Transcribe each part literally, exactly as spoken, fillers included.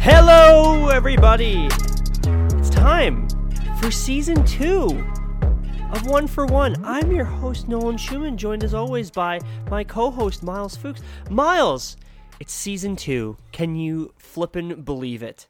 Hello, everybody. It's time for season two of One for One. I'm your host, Nolan Schumann, joined as always by my co-host, Miles Fuchs. Miles, it's season two. Can you flippin' believe it?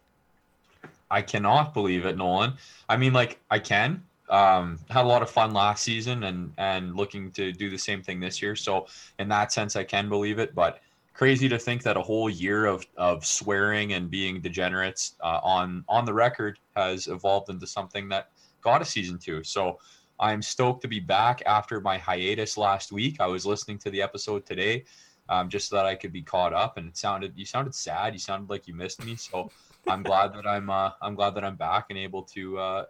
I cannot believe it, Nolan. I mean, like, I can. Um, had a lot of fun last season and, and looking to do the same thing this year. So in that sense, I can believe it, but crazy to think that a whole year of, of swearing and being degenerates uh, on, on the record has evolved into something that got a season two. So I'm stoked to be back after my hiatus last week. I was listening to the episode today um, just so that I could be caught up, and it sounded, you sounded sad. You sounded like you missed me. So I'm glad that I'm, uh, I'm glad that I'm back and able to, uh,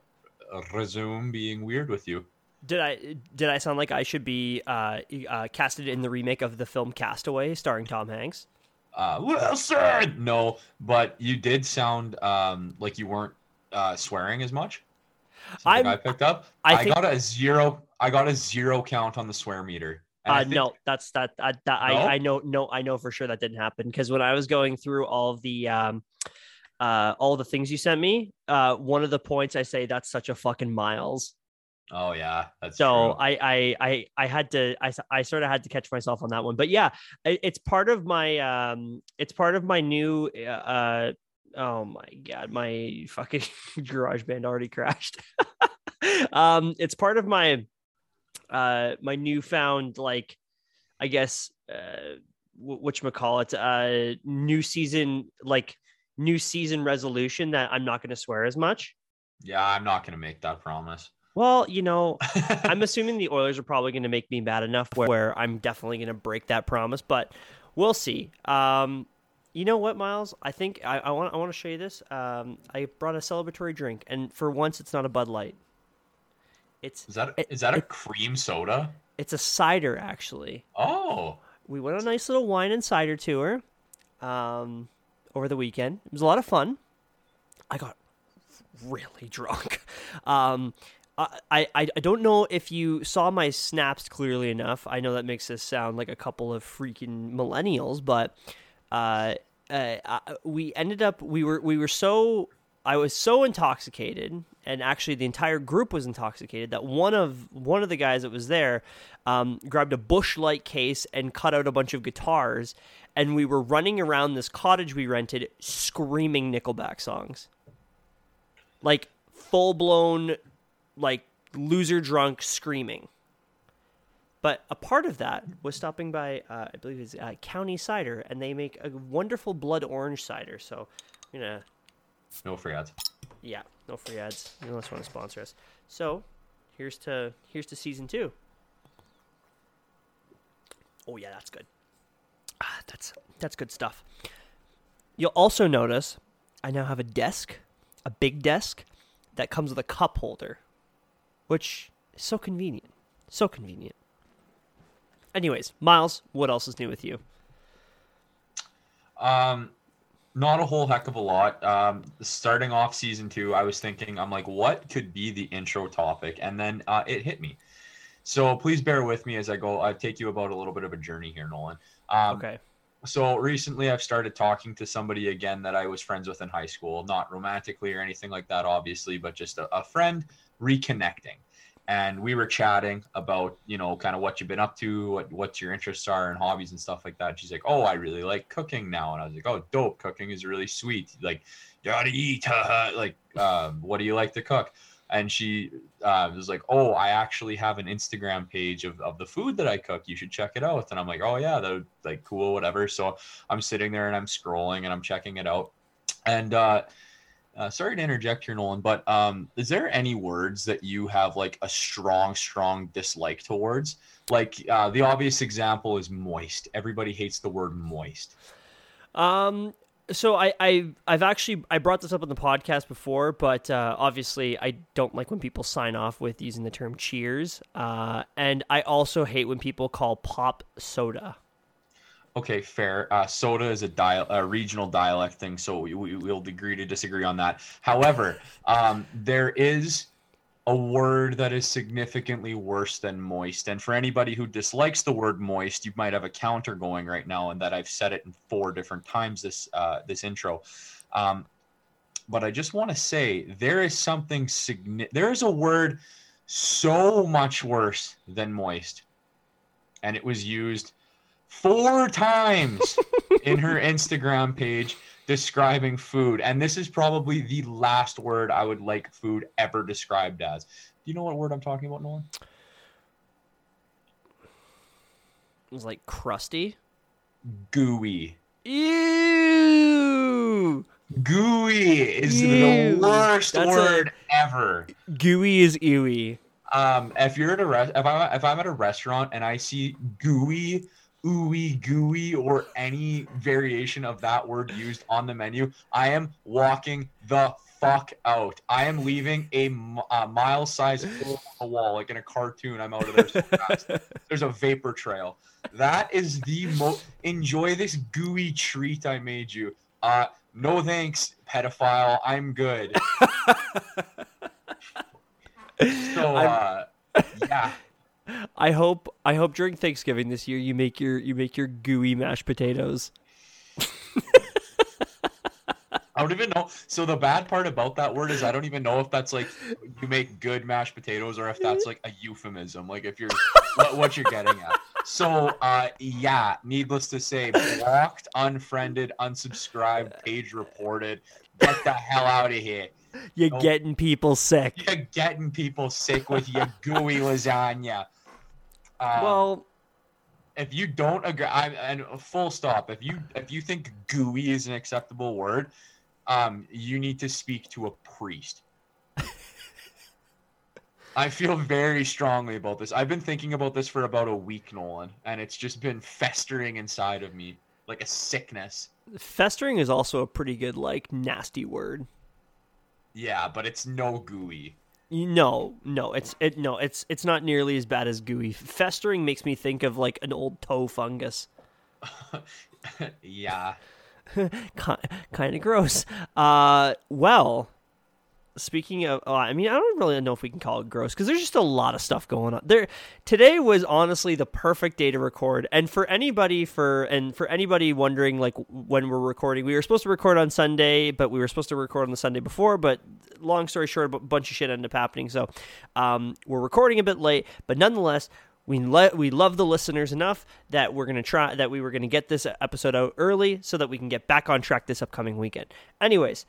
resume being weird with you. Did I did I sound like I should be uh, uh, casted in the remake of the film Castaway starring Tom Hanks? Uh, Wilson! No, but you did sound um, like you weren't uh, swearing as much. I I picked up. I, I got a zero. I got a zero count on the swear meter. Uh, think, no, that's that. that, that no? I I know. No, I know for sure that didn't happen because when I was going through all of the. Um, Uh, all the things you sent me. Uh, one of the points I say that's such a fucking Miles. Oh yeah, that's so. True. I, I I I had to. I I sort of had to catch myself on that one. But yeah, it, it's part of my. Um, it's part of my new. Uh, oh my god, my fucking GarageBand already crashed. um, it's part of my. Uh, my newfound, like, I guess, uh, whatchamacallit, uh, new season, like. new season resolution that I'm not going to swear as much. Yeah, I'm not going to make that promise. Well, you know, I'm assuming the Oilers are probably going to make me mad enough where, where I'm definitely going to break that promise, but we'll see. Um, you know what, Miles? I think I, I want I want to show you this. Um, I brought a celebratory drink, and for once, it's not a Bud Light. It's is that it, is that it, a cream soda? It's a cider, actually. Oh, we went on a nice little wine and cider tour. Um. Over the weekend. It was a lot of fun. I got really drunk. Um, I, I, I don't know if you saw my snaps clearly enough. I know that makes us sound like a couple of freaking millennials, but uh, uh, I, we ended up, we were, we were so, I was so intoxicated, and actually the entire group was intoxicated, that one of, one of the guys that was there um, grabbed a Busch Light case and cut out a bunch of guitars. And we were running around this cottage we rented screaming Nickelback songs. Like, full-blown, like, loser-drunk screaming. But a part of that was stopping by, uh, I believe it's uh, County Cider, and they make a wonderful blood orange cider. So, you know. No free ads. Yeah, no free ads, unless you want to sponsor us. So, here's to here's to season two. Oh, yeah, that's good. Ah, that's that's good stuff. You'll also notice I now have a desk, a big desk that comes with a cup holder, which is so convenient. So convenient. Anyways, Miles, what else is new with you? Um, not a whole heck of a lot. Um, starting off season two, I was thinking, I'm like, what could be the intro topic? And then uh, it hit me. So please bear with me as I go. I take you about a little bit of a journey here, Nolan. Um, okay. So recently I've started talking to somebody again that I was friends with in high school, not romantically or anything like that, obviously, but just a, a friend reconnecting. And we were chatting about, you know, kind of what you've been up to, what, what your interests are and hobbies and stuff like that. And she's like, oh, I really like cooking now. And I was like, oh, dope. Cooking is really sweet. Like, you gotta eat. Like, um, what do you like to cook? And she uh, was like, oh, I actually have an Instagram page of, of the food that I cook. You should check it out. And I'm like, oh, yeah, that would, like, cool, whatever. So I'm sitting there and I'm scrolling and I'm checking it out. And uh, uh, sorry to interject here, Nolan, but um, is there any words that you have, like, a strong, strong dislike towards? Like, uh, the obvious example is moist. Everybody hates the word moist. Um. So I, I, I've actually, I brought this up on the podcast before, but uh, obviously I don't like when people sign off with using the term cheers. Uh, and I also hate when people call pop soda. Okay, fair. Uh, soda is a, dia- a regional dialect thing, so we, we, we'll agree to disagree on that. However, um, there is a word that is significantly worse than moist. And for anybody who dislikes the word moist, you might have a counter going right now, and that I've said it in four different times this uh, this intro. Um, but I just want to say there is something significant. There is a word so much worse than moist, and it was used four times in her Instagram page describing food. And this is probably the last word I would like food ever described as. Do you know what word I'm talking about, Nolan? It was like crusty? Gooey. Ew! Gooey is Ew. the worst That's word a... ever. Gooey is ewy. Um, if you're at a rest, if I'm if I'm at a restaurant and I see gooey, ooey, gooey, or any variation of that word used on the menu, I am walking the fuck out. I am leaving a, a mile size hole on the wall, like in a cartoon. I'm out of there so fast. There's a vapor trail. That is the most. Enjoy this gooey treat I made you. Uh, no thanks, pedophile. I'm good. So, uh, yeah. I hope I hope during Thanksgiving this year you make your you make your gooey mashed potatoes. I don't even know. So the bad part about that word is I don't even know if that's like you make good mashed potatoes or if that's like a euphemism, like if you're what, what you're getting at. So uh, yeah, needless to say, blocked, unfriended, unsubscribed, page reported. Get the hell out of here. You're nope. getting people sick. You're getting people sick with your gooey lasagna. Um, well, if you don't agree, I'm, and full stop. If you if you think gooey is an acceptable word, um, you need to speak to a priest. I feel very strongly about this. I've been thinking about this for about a week, Nolan, and it's just been festering inside of me like a sickness. Festering is also a pretty good, like, nasty word. Yeah, but it's no gooey. No, no, it's it no, it's it's not nearly as bad as gooey. Festering makes me think of like an old toe fungus. Yeah, kind of gross. Uh, well, speaking of, oh, I mean, I don't really know if we can call it gross because there's just a lot of stuff going on. There, today was honestly the perfect day to record. And for anybody for and for anybody wondering like when we're recording, we were supposed to record on Sunday, but we were supposed to record on the Sunday before, but. Long story short, a bunch of shit ended up happening, so um, we're recording a bit late. But nonetheless, we le- we love the listeners enough that we're gonna try that we were gonna get this episode out early so that we can get back on track this upcoming weekend. Anyways,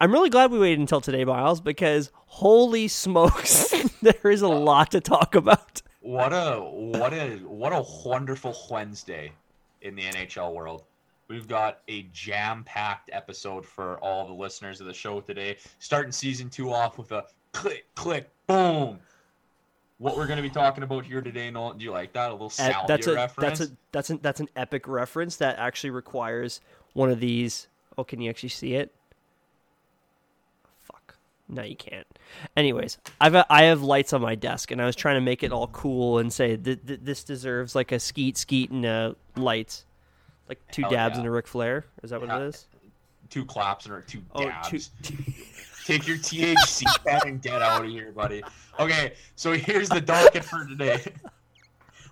I'm really glad we waited until today, Miles, because holy smokes, there is a lot to talk about. What a what a what a wonderful Wednesday in the N H L world. We've got a jam-packed episode for all the listeners of the show today. Starting season two off with a click, click, boom. What we're going to be talking about here today, Nolan, do you like that? A little Salvia that's a, reference? That's, a, that's, an, that's an epic reference that actually requires one of these. Oh, can you actually see it? Fuck. No, you can't. Anyways, I've a, I have lights on my desk, and I was trying to make it all cool and say th- th- this deserves like a skeet, skeet, and a lights. Like two Hell dabs yeah. and a Ric Flair? Is that yeah. what it is? Two claps and two dabs. Oh, two... Take your T H C pad and get out of here, buddy. Okay, so here's the docket for today.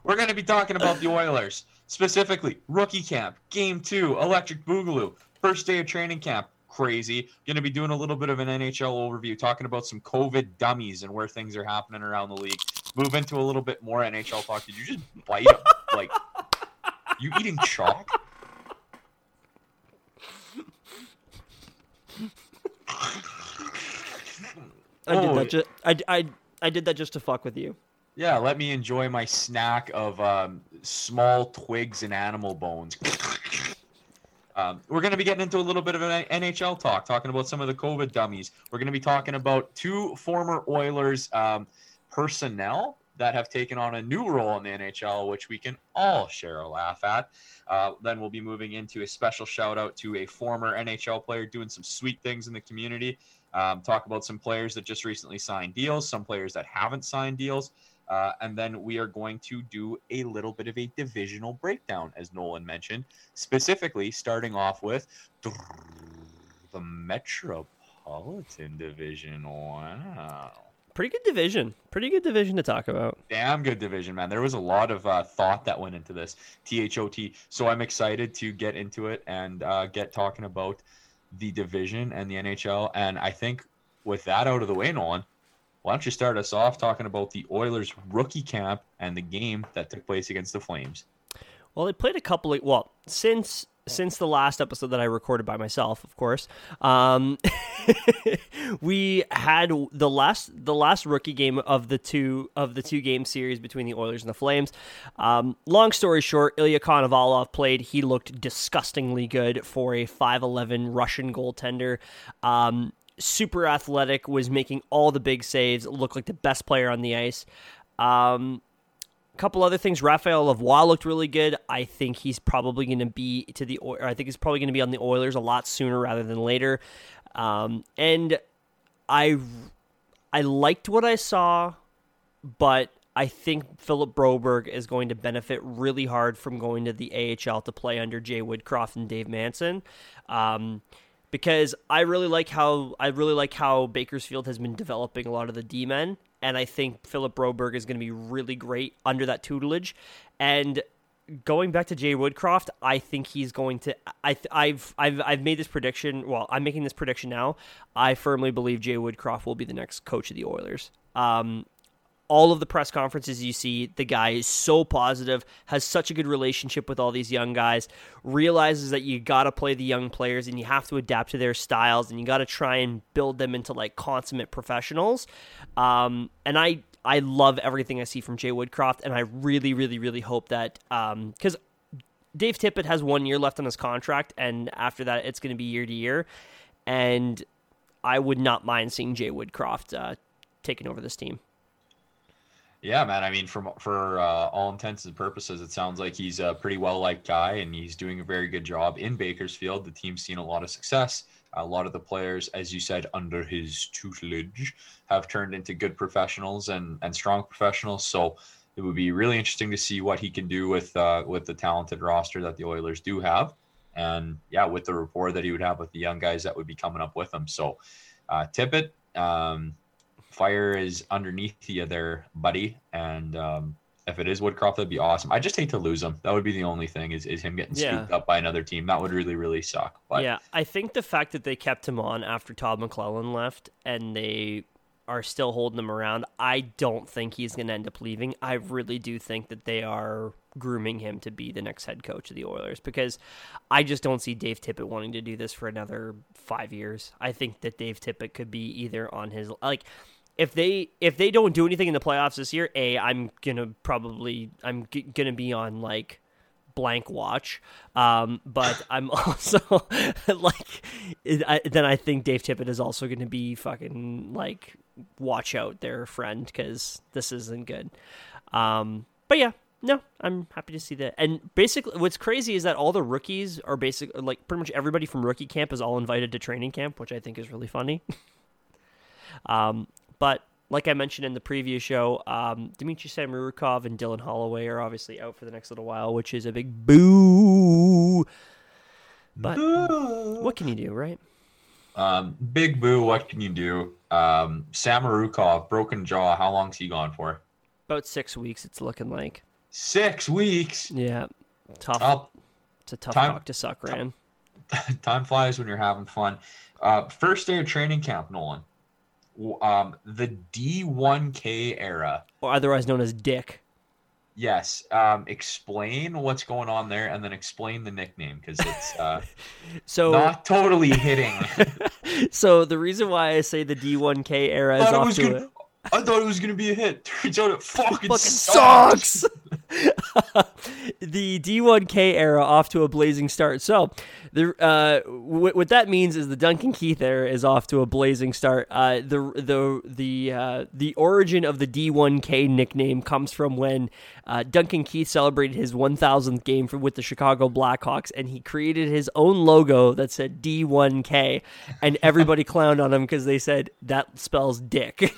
We're going to be talking about the Oilers. Specifically, rookie camp, game two, electric boogaloo, first day of training camp. Crazy. Going to be doing a little bit of an N H L overview, talking about some COVID dummies and where things are happening around the league. Move into a little bit more N H L talk. Did you just bite up, like... You eating chalk? I did that just I, I, I did that just to fuck with you. Yeah, let me enjoy my snack of um, small twigs and animal bones. um, we're going to be getting into a little bit of an N H L talk, talking about some of the COVID dummies. We're going to be talking about two former Oilers um, personnel that have taken on a new role in the N H L, which we can all share a laugh at. Uh, then we'll be moving into a special shout out to a former N H L player doing some sweet things in the community. Um, talk about some players that just recently signed deals, some players that haven't signed deals. Uh, and then we are going to do a little bit of a divisional breakdown, as Nolan mentioned, specifically starting off with the Metropolitan Division. Wow. Pretty good division. Pretty good division to talk about. Damn good division, man. There was a lot of uh, thought that went into this. T H O T. So I'm excited to get into it and uh, get talking about the division and the N H L. And I think with that out of the way, Nolan, why don't you start us off talking about the Oilers rookie camp and the game that took place against the Flames? Well, they played a couple of... Well, since... Since the last episode that I recorded by myself, of course, um, we had the last the last rookie game of the two of the two game series between the Oilers and the Flames. Um, long story short, Ilya Konovalov played. He looked disgustingly good for a five eleven Russian goaltender. Um, super athletic, was making all the big saves. Looked like the best player on the ice. Um, Couple other things. Raphael Lavoie looked really good. I think he's probably going to be to the. Or I think he's probably going to be on the Oilers a lot sooner rather than later. Um, and I, I liked what I saw, but I think Philip Broberg is going to benefit really hard from going to the A H L to play under Jay Woodcroft and Dave Manson, um, because I really like how I really like how Bakersfield has been developing a lot of the D men. And I think Philip Broberg is going to be really great under that tutelage. And going back to Jay Woodcroft, I think he's going to. I, I've I've I've made this prediction. Well, I'm making this prediction now. I firmly believe Jay Woodcroft will be the next coach of the Oilers. Um, all of the press conferences you see, the guy is so positive, has such a good relationship with all these young guys, realizes that you got to play the young players and you have to adapt to their styles and you got to try and build them into like consummate professionals. Um, and I, I love everything I see from Jay Woodcroft, and I really, really, really hope that um, 'cause Dave Tippett has one year left on his contract, and after that it's going to be year to year. And I would not mind seeing Jay Woodcroft uh, taking over this team. Yeah, man. I mean, from, for uh, all intents and purposes, it sounds like he's a pretty well-liked guy, and he's doing a very good job in Bakersfield. The team's seen a lot of success. A lot of the players, as you said, under his tutelage, have turned into good professionals and, and strong professionals. So it would be really interesting to see what he can do with uh, with the talented roster that the Oilers do have. And, yeah, with the rapport that he would have with the young guys that would be coming up with him. So uh, Tippett... Um, fire is underneath you there, buddy. And um, if it is Woodcroft, that'd be awesome. I just hate to lose him. That would be the only thing is, is him getting scooped yeah. up by another team. That would really, really suck. But yeah, I think the fact that they kept him on after Todd McLellan left and they are still holding him around, I don't think he's going to end up leaving. I really do think that they are grooming him to be the next head coach of the Oilers, because I just don't see Dave Tippett wanting to do this for another five years. I think that Dave Tippett could be either on his... like. If they if they don't do anything in the playoffs this year, A, I'm gonna probably I'm g- gonna be on like blank watch. Um, but I'm also like, I, then I think Dave Tippett is also gonna be fucking like, watch out there, friend, because this isn't good. Um, but yeah, no, I'm happy to see that. And basically, what's crazy is that all the rookies are basically like pretty much everybody from rookie camp is all invited to training camp, which I think is really funny. um. But like I mentioned in the preview show, um, Dmitri Samorukov and Dylan Holloway are obviously out for the next little while, which is a big boo. But boo. What can you do, right? Um, big boo, what can you do? Um, Samorukov, broken jaw, how long's he gone for? About six weeks, it's looking like. Six weeks? Yeah. Tough. I'll, it's a tough time, talk to suck, Ryan. Time, time flies when you're having fun. Uh, first day of training camp, Nolan. Um, the D one K era, or otherwise known as Dick. Yes. Um, explain what's going on there, and then explain the nickname, because it's uh, so not totally hitting. So the reason why I say the D one K era is off to it. I thought it was going to be a hit. Turns out it fucking, fucking sucks. The D one K era off to a blazing start. So the, uh, w- what that means is the Duncan Keith era is off to a blazing start. Uh, the the the uh, the origin of the D one K nickname comes from when uh, Duncan Keith celebrated his one thousandth game for, with the Chicago Blackhawks, and he created his own logo that said D one K, and everybody clowned on him because they said that spells dick.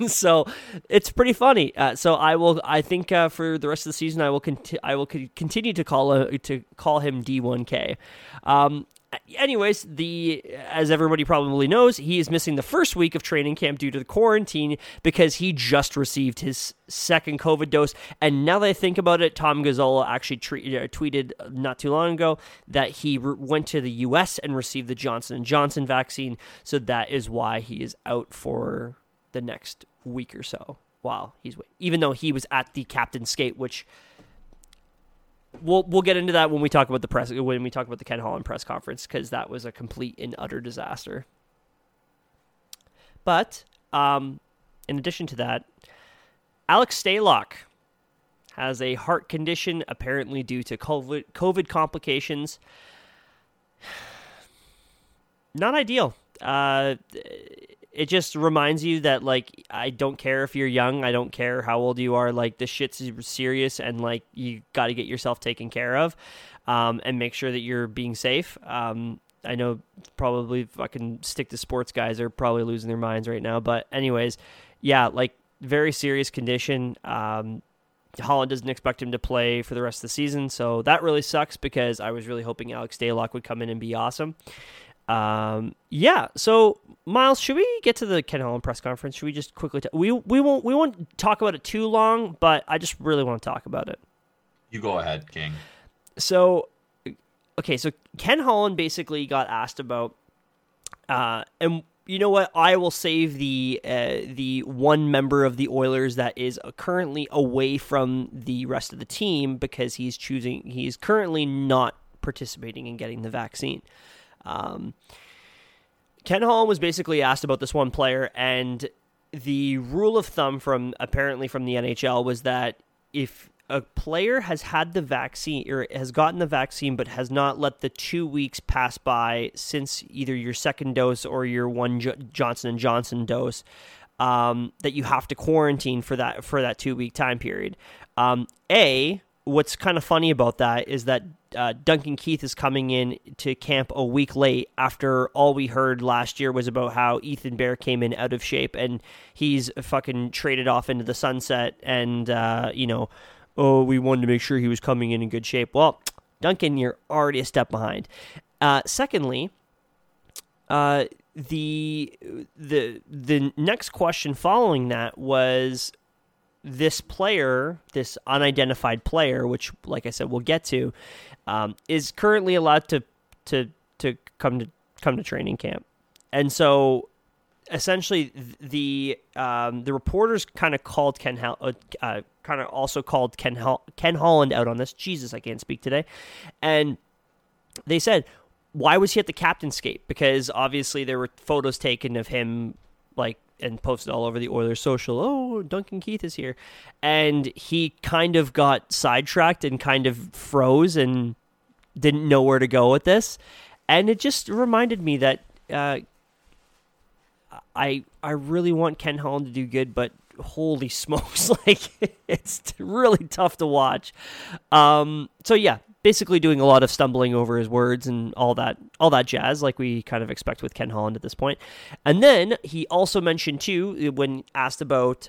And so it's pretty funny. Uh, so I will. I think uh, for the rest of the season, I will. Conti- I will co- continue to call a, to call him D one K. Um, Anyways, the as everybody probably knows, he is missing the first week of training camp due to the quarantine because he just received his second COVID dose. And now that I think about it, Tom Gazzola actually tre- uh, tweeted not too long ago that he re- went to the U S and received the Johnson and Johnson vaccine. So that is why he is out for the next week or so. Wow, he's even though he was at the captain's skate, which. We'll we'll get into that when we talk about the press when we talk about the Ken Holland press conference, because that was a complete and utter disaster. But um, in addition to that, Alex Stalock has a heart condition apparently due to COVID, COVID complications. Not ideal. Uh, it just reminds you that, like, I don't care if you're young. I don't care how old you are. Like, this shit's serious, and, like, you got to get yourself taken care of um, and make sure that you're being safe. Um, I know probably fucking stick to sports guys are probably losing their minds right now. But anyways, yeah, like, very serious condition. Um, Holland doesn't expect him to play for the rest of the season, so that really sucks because I was really hoping Alex Stalock would come in and be awesome. Um, yeah, so Miles, should we get to the Ken Holland press conference? Should we just quickly, t- we, we won't, we won't talk about it too long, but I just really want to talk about it. You go ahead, King. So, okay. So Ken Holland basically got asked about, uh, and you know what? I will save the, uh, the one member of the Oilers that is currently away from the rest of the team because he's choosing, he's currently not participating in getting the vaccine. Um, Ken Holland was basically asked about this one player, and the rule of thumb from apparently from the N H L was that if a player has had the vaccine or has gotten the vaccine but has not let the two weeks pass by since either your second dose or your one jo- Johnson and Johnson dose, um, that you have to quarantine for that for that two week time period. Um, a What's kind of funny about that is that uh, Duncan Keith is coming in to camp a week late after all we heard last year was about how Ethan Bear came in out of shape and he's fucking traded off into the sunset and, uh, you know, oh, we wanted to make sure he was coming in in good shape. Well, Duncan, you're already a step behind. Uh, secondly, uh, the the the next question following that was... This player, this unidentified player, which, like I said, we'll get to, um, is currently allowed to to to come to come to training camp, and so essentially the um, the reporters kind of called Ken Hall, uh, kind of also called Ken Hall, Ken Holland out on this. Jesus, I can't speak today, and they said, why was he at the captain's skate? Because obviously there were photos taken of him, like. And posted all over the Oilers social, oh, Duncan Keith is here. And he kind of got sidetracked and kind of froze and didn't know where to go with this. And it just reminded me that uh, I I really want Ken Holland to do good, but holy smokes, like it's really tough to watch. Um, so yeah, basically doing a lot of stumbling over his words and all that, all that jazz, like we kind of expect with Ken Holland at this point. And then he also mentioned too, when asked about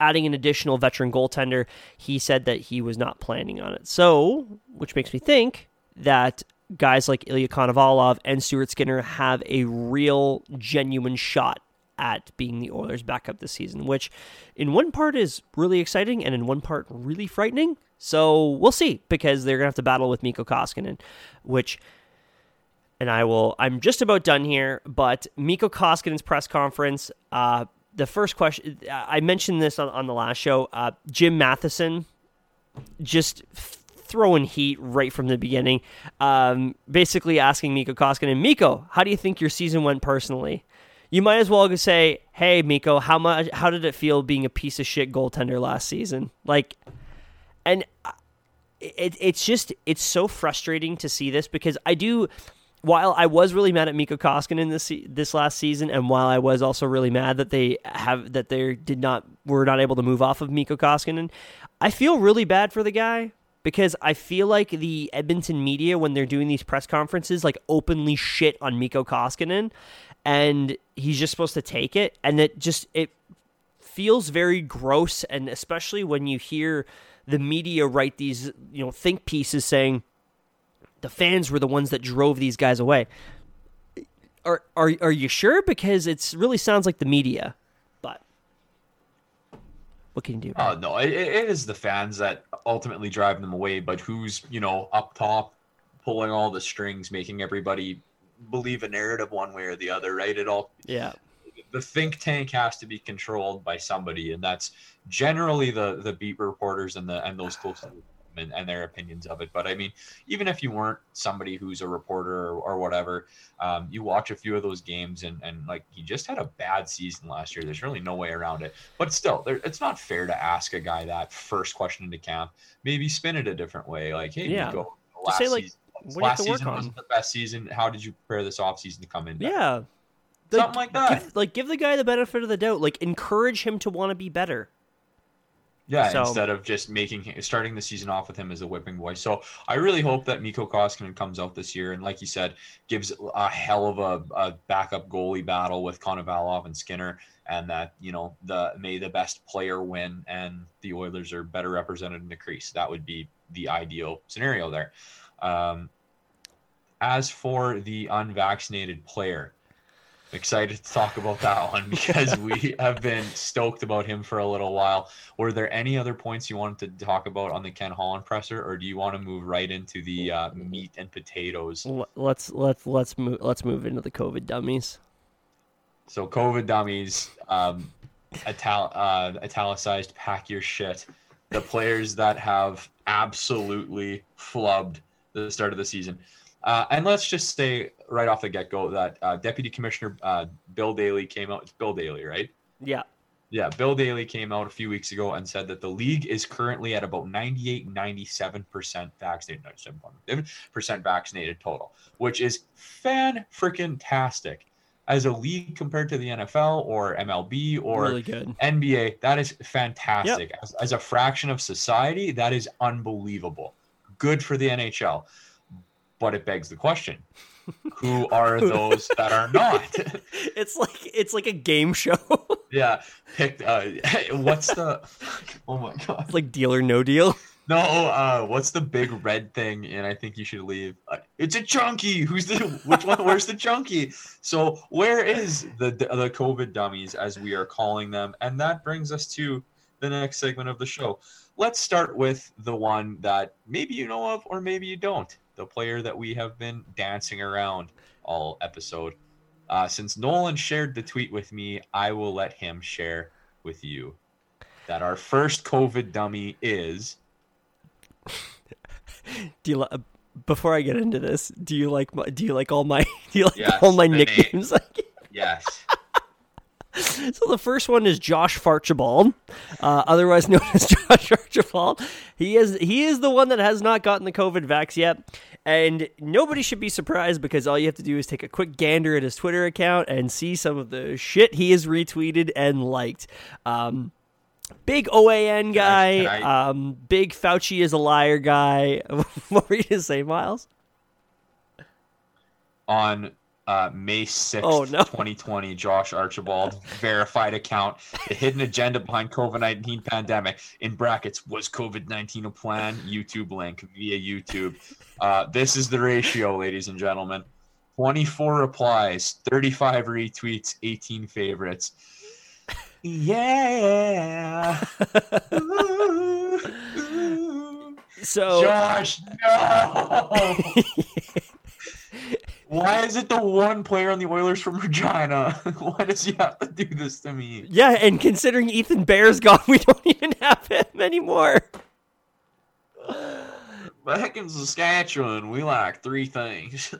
adding an additional veteran goaltender, he said that he was not planning on it. So, which makes me think that guys like Ilya Konovalov and Stuart Skinner have a real, genuine shot at being the Oilers' backup this season, which in one part is really exciting and in one part really frightening. So we'll see, because they're going to have to battle with Mikko Koskinen, which, and I will, I'm just about done here, but Mikko Koskinen's press conference, uh, the first question, I mentioned this on, on the last show, uh, Jim Matheson just f- throwing heat right from the beginning, um, basically asking Mikko Koskinen, Mikko, how do you think your season went personally? You might as well say, hey, Mikko, how much? How did it feel being a piece of shit goaltender last season? Like, and it, it's just, it's so frustrating to see this because I do, while I was really mad at Mikko Koskinen this this last season, and while I was also really mad that they have, that they did not, were not able to move off of Mikko Koskinen, I feel really bad for the guy. Because I feel like the Edmonton media, when they're doing these press conferences, like openly shit on Mikko Koskinen, and he's just supposed to take it. And it just, it feels very gross. And especially when you hear the media write these, you know, think pieces saying, the fans were the ones that drove these guys away. Are are are you sure? Because it really sounds like the media. But what can you do? Oh uh, no, it, it is the fans that ultimately drive them away. But who's, you know, up top, pulling all the strings, making everybody believe a narrative one way or the other, right? It all yeah. The think tank has to be controlled by somebody, and that's generally the the beat reporters and the and those close to them and, and their opinions of it. But I mean, even if you weren't somebody who's a reporter or, or whatever, um, you watch a few of those games, and and like he just had a bad season last year. There's really no way around it. But still, there, it's not fair to ask a guy that first question into camp. Maybe spin it a different way, like, hey, yeah. Nico, last say, like, season, what last season wasn't the best season. How did you prepare this offseason to come in better? Yeah. Like, something like that. Give, like, give the guy the benefit of the doubt. Like, encourage him to want to be better. Yeah, so. Instead of just making him, starting the season off with him as a whipping boy. So I really hope that Mikko Koskinen comes out this year and, like you said, gives a hell of a, a backup goalie battle with Konovalov and Skinner, and that, you know, the may the best player win and the Oilers are better represented in the crease. That would be the ideal scenario there. Um, as for the unvaccinated player, excited to talk about that one because we have been stoked about him for a little while. Were there any other points you wanted to talk about on the Ken Holland presser, or do you want to move right into the uh, meat and potatoes? Let's let's let's move let's move into the COVID dummies. So COVID dummies, um, ital- uh, italicized pack your shit. The players that have absolutely flubbed the start of the season. Uh, and let's just say right off the get-go that uh, Deputy Commissioner uh, Bill Daly came out. It's Bill Daly, right? Yeah. Yeah, Bill Daly came out a few weeks ago and said that the league is currently at about ninety-eight, ninety-seven percent vaccinated, ninety-seven percent vaccinated total, which is fan-freaking-tastic. As a league compared to the N F L or M L B or really good. N B A, that is fantastic. Yep. As, as a fraction of society, that is unbelievable. Good for the N H L. But it begs the question, who are those that are not? It's like it's like a game show. Yeah. Pick, uh, what's the – oh, my God. It's like Deal or No Deal. No, uh, what's the big red thing? And I think you should leave. Uh, it's a chunky. Who's the – which one? Where's the chunky? So where is the the COVID dummies, as we are calling them? And that brings us to the next segment of the show. Let's start with the one that maybe you know of or maybe you don't. The player that we have been dancing around all episode. Uh, since Nolan shared the tweet with me, I will let him share with you that our first COVID dummy is... Do you li- Before I get into this, do you like my, do you like all my do you like yes, all my nicknames? Yes. So the first one is Josh Archibald, uh, otherwise known as Josh Archibald. He is he is the one that has not gotten the COVID vax yet, and nobody should be surprised because all you have to do is take a quick gander at his Twitter account and see some of the shit he has retweeted and liked. Um, big O A N guy, Gosh, I... um, big Fauci is a liar guy. What were you going to say, Miles? On... Uh, May sixth, oh, no. twenty twenty, Josh Archibald, verified account, the hidden agenda behind COVID nineteen pandemic, in brackets, was COVID nineteen a plan? YouTube link via YouTube. Uh, this is the ratio, ladies and gentlemen. twenty-four replies, thirty-five retweets, eighteen favorites. Yeah. Ooh, ooh. So Josh, no! Why is it the one player on the Oilers from Regina? Why does he have to do this to me? Yeah, and considering Ethan Bear's gone, we don't even have him anymore. Back in Saskatchewan, we like three things.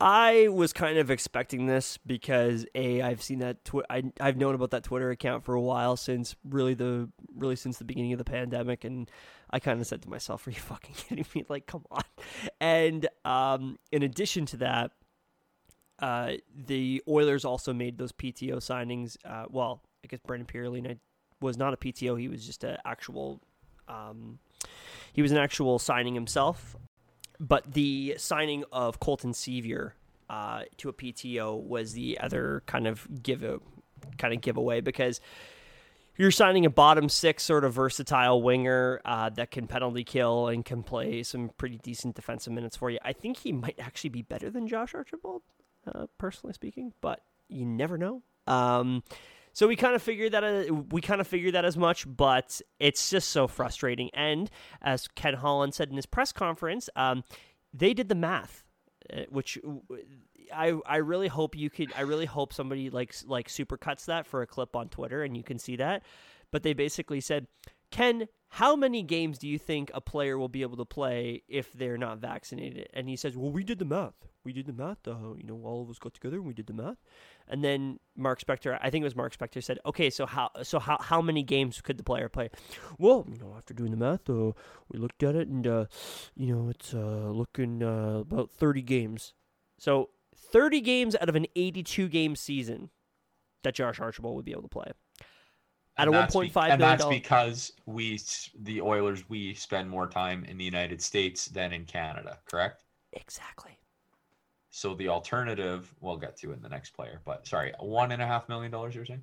I was kind of expecting this because a I've seen that tw- I I've known about that Twitter account for a while since really the really since the beginning of the pandemic, and I kind of said to myself, "Are you fucking kidding me? Like, come on!" And um, in addition to that, uh, the Oilers also made those P T O signings. Uh, well, I guess Brandon Pierlini was not a P T O; he was just an actual um, he was an actual signing himself. But the signing of Colton Sevier uh, to a P T O was the other kind of give a, kind of giveaway because you're signing a bottom six sort of versatile winger uh, that can penalty kill and can play some pretty decent defensive minutes for you. I think he might actually be better than Josh Archibald, uh, personally speaking, but you never know. Um, so we kind of figured that uh, we kind of figured that as much, but it's just so frustrating. And as Ken Holland said in his press conference, um, they did the math, which I I really hope you could. I really hope somebody like like supercuts that for a clip on Twitter, and you can see that. But they basically said, Ken, how many games do you think a player will be able to play if they're not vaccinated? And he says, well, we did the math. We did the math. Uh, you know, all of us got together and we did the math. And then Mark Spector, I think it was Mark Spector, said, okay, so how so how, how many games could the player play? Well, you know, after doing the math, uh, we looked at it and, uh, you know, it's uh, looking uh, about thirty games. So thirty games out of an eighty-two game season that Josh Archibald would be able to play. At and a one point five million. And that's because we, the Oilers, we spend more time in the United States than in Canada, correct? Exactly. So the alternative, we'll get to in the next player, but sorry, one and a half million dollars, you're saying?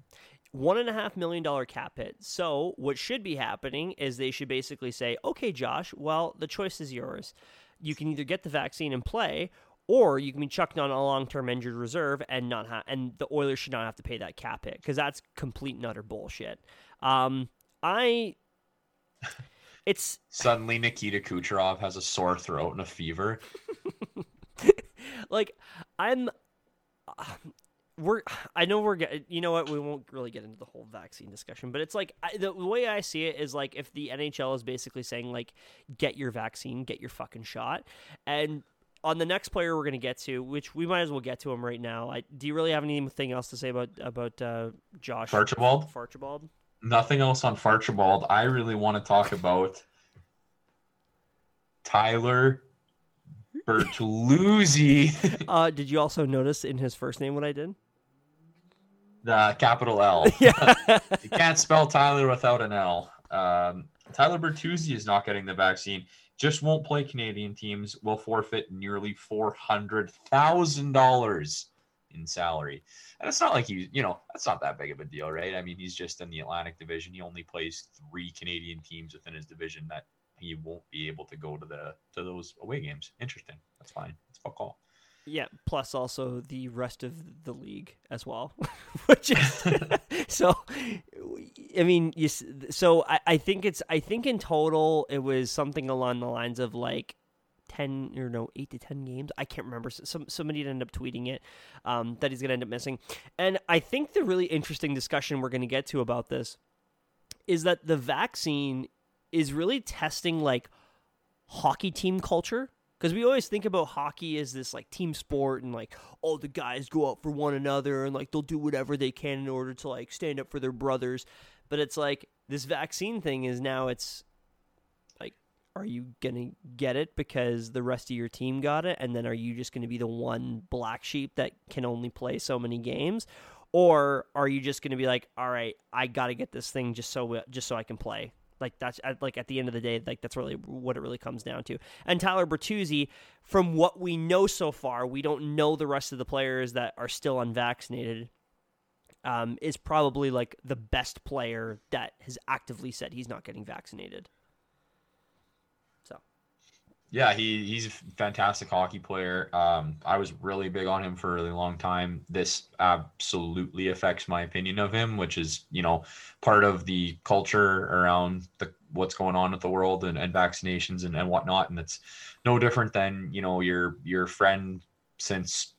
One and a half million dollar cap hit. So what should be happening is they should basically say, okay, Josh, well, the choice is yours. You can either get the vaccine and play, or you can be chucked on a long-term injured reserve, and not ha- and the Oilers should not have to pay that cap hit, because that's complete and utter bullshit. Um, I, it's suddenly Nikita Kucherov has a sore throat and a fever. like I'm, uh, we're I know we're get, you know what we won't really get into the whole vaccine discussion, but it's like I, the way I see it is like if the N H L is basically saying like get your vaccine, get your fucking shot, and on the next player we're going to get to, which we might as well get to him right now. I, do you really have anything else to say about about uh, Josh Archibald? Farchibald? Nothing else on Farchibald. I really want to talk about Tyler Bertuzzi. uh, did you also notice in his first name what I did? The capital L. Yeah. You can't spell Tyler without an L. Um, Tyler Bertuzzi is not getting the vaccine. Just won't play Canadian teams, will forfeit nearly four hundred thousand dollars in salary. And it's not like he, you know, that's not that big of a deal, right? I mean, he's just in the Atlantic Division. He only plays three Canadian teams within his division that he won't be able to go to the to those away games. Interesting. That's fine. That's fuck all. Yeah, plus also the rest of the league as well, which is so. I mean, you, so I, I think it's I think in total it was something along the lines of like ten or no eight to ten games. I can't remember. Some somebody ended up tweeting it um, that he's gonna end up missing. And I think the really interesting discussion we're gonna get to about this is that the vaccine is really testing like hockey team culture. Because we always think about hockey as this, like, team sport and, like, all the guys go out for one another and, like, they'll do whatever they can in order to, like, stand up for their brothers. But it's, like, this vaccine thing is now it's, like, are you going to get it because the rest of your team got it? And then are you just going to be the one black sheep that can only play so many games? Or are you just going to be like, all right, I got to get this thing just so just so I can play? Like that's like at the end of the day, like that's really what it really comes down to. And Tyler Bertuzzi, from what we know so far, we don't know the rest of the players that are still unvaccinated. Um, is probably like the best player that has actively said he's not getting vaccinated. So, yeah, he he's a fantastic hockey player. Um, I was really big on him for a really long time. This absolutely affects my opinion of him, which is, you know, part of the culture around the what's going on with the world and, and vaccinations and, and whatnot. And it's no different than, you know, your your friend since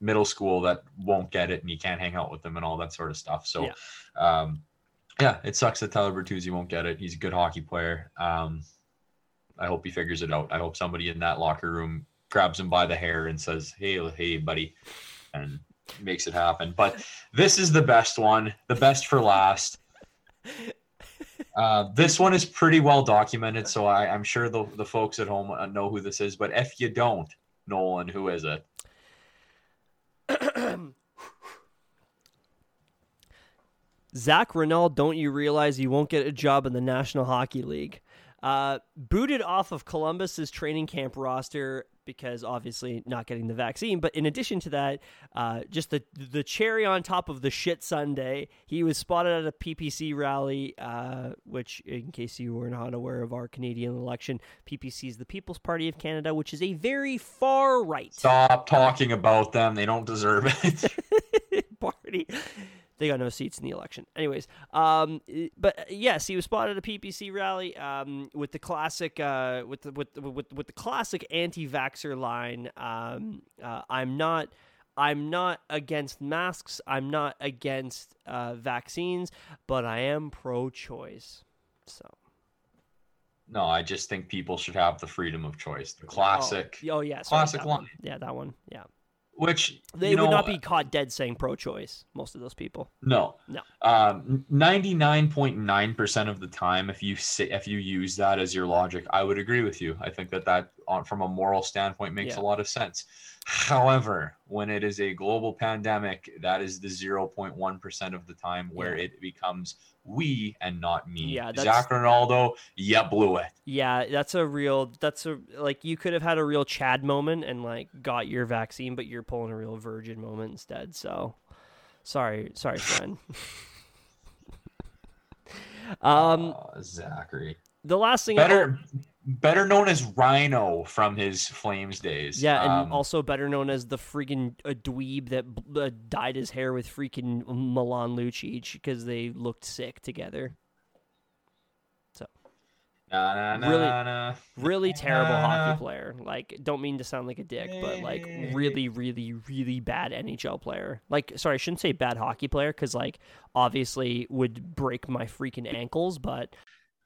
middle school that won't get it and you can't hang out with them and all that sort of stuff. So, yeah, um, yeah it sucks that Tyler Bertuzzi won't get it. He's a good hockey player. Um, I hope he figures it out. I hope somebody in that locker room grabs him by the hair and says, hey, hey, buddy, and makes it happen. But this is the best one, the best for last. Uh, this one is pretty well documented, so I, I'm sure the, the folks at home know who this is. But if you don't, Nolan, who is it? Zac Rinaldo, don't you realize you won't get a job in the National Hockey League? Uh, booted off of Columbus's training camp roster because obviously not getting the vaccine. But in addition to that, uh, just the the cherry on top of the shit Sunday, he was spotted at a P P C rally, uh, which, in case you were not aware of our Canadian election, P P C is the People's Party of Canada, which is a very far right. Stop talking about them. They don't deserve it. Party. They got no seats in the election. Anyways, um, but yes, he was spotted at a P P C rally um, with the classic, uh, with the, with, with with the classic anti-vaxxer line. Um, uh, I'm not, I'm not against masks. I'm not against uh, vaccines, but I am pro-choice. So. No, I just think people should have the freedom of choice. The classic. Oh, oh yes, classic line. One. Yeah, that one. Yeah. Which they you know, would not be caught dead saying pro-choice. Most of those people. No, no. Um, ninety-nine point nine percent of the time, if you say, if you use that as your logic, I would agree with you. I think that that, on, from a moral standpoint, makes yeah. a lot of sense. However, when it is a global pandemic, that is the zero point one percent of the time where yeah. it becomes we and not me. Yeah, Zac Rinaldo, yeah, blew it. Yeah, that's a real, that's a, like, you could have had a real Chad moment and, like, got your vaccine, but you're pulling a real virgin moment instead. So, sorry, sorry, friend. um, oh, Zachary. The last thing better, I better known as Rhino from his Flames days. Yeah, and um, also better known as the freaking uh, dweeb that uh, dyed his hair with freaking Milan Lucic because they looked sick together. So, nah, nah, nah, really, nah, really nah, terrible nah, hockey nah. player. Like, don't mean to sound like a dick, but like, really, really, really bad N H L player. Like, sorry, I shouldn't say bad hockey player because, like, obviously would break my freaking ankles, but.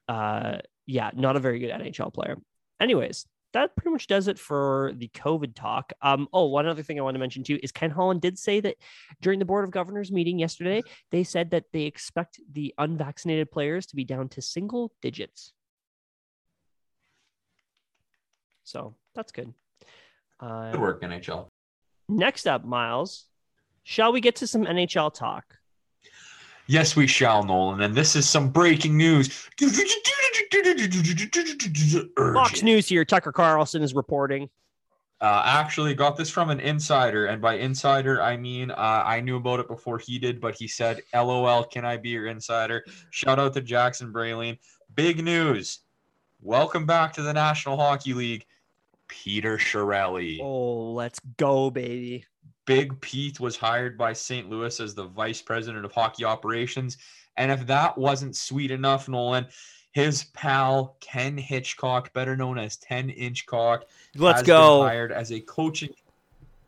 Uh, yeah, not a very good N H L player. Anyways, that pretty much does it for the COVID talk. Um, oh, one other thing I want to mention too is Ken Holland did say that during the Board of Governors meeting yesterday, they said that they expect the unvaccinated players to be down to single digits. So that's good. Uh, good work, N H L. Next up, Miles, shall we get to some N H L talk? Yes, we shall, Nolan. And this is some breaking news. Fox News here. Tucker Carlson is reporting. Uh, actually, got this from an insider. And by insider, I mean uh, I knew about it before he did, but he said, LOL, can I be your insider? Shout out to Jackson Braylane. Big news. Welcome back to the National Hockey League. Peter Chiarelli. Oh, let's go, baby. Big Pete was hired by Saint Louis as the vice president of hockey operations. And if that wasn't sweet enough, Nolan, his pal, Ken Hitchcock, better known as ten inch Cock, Let's has go. been hired as a coaching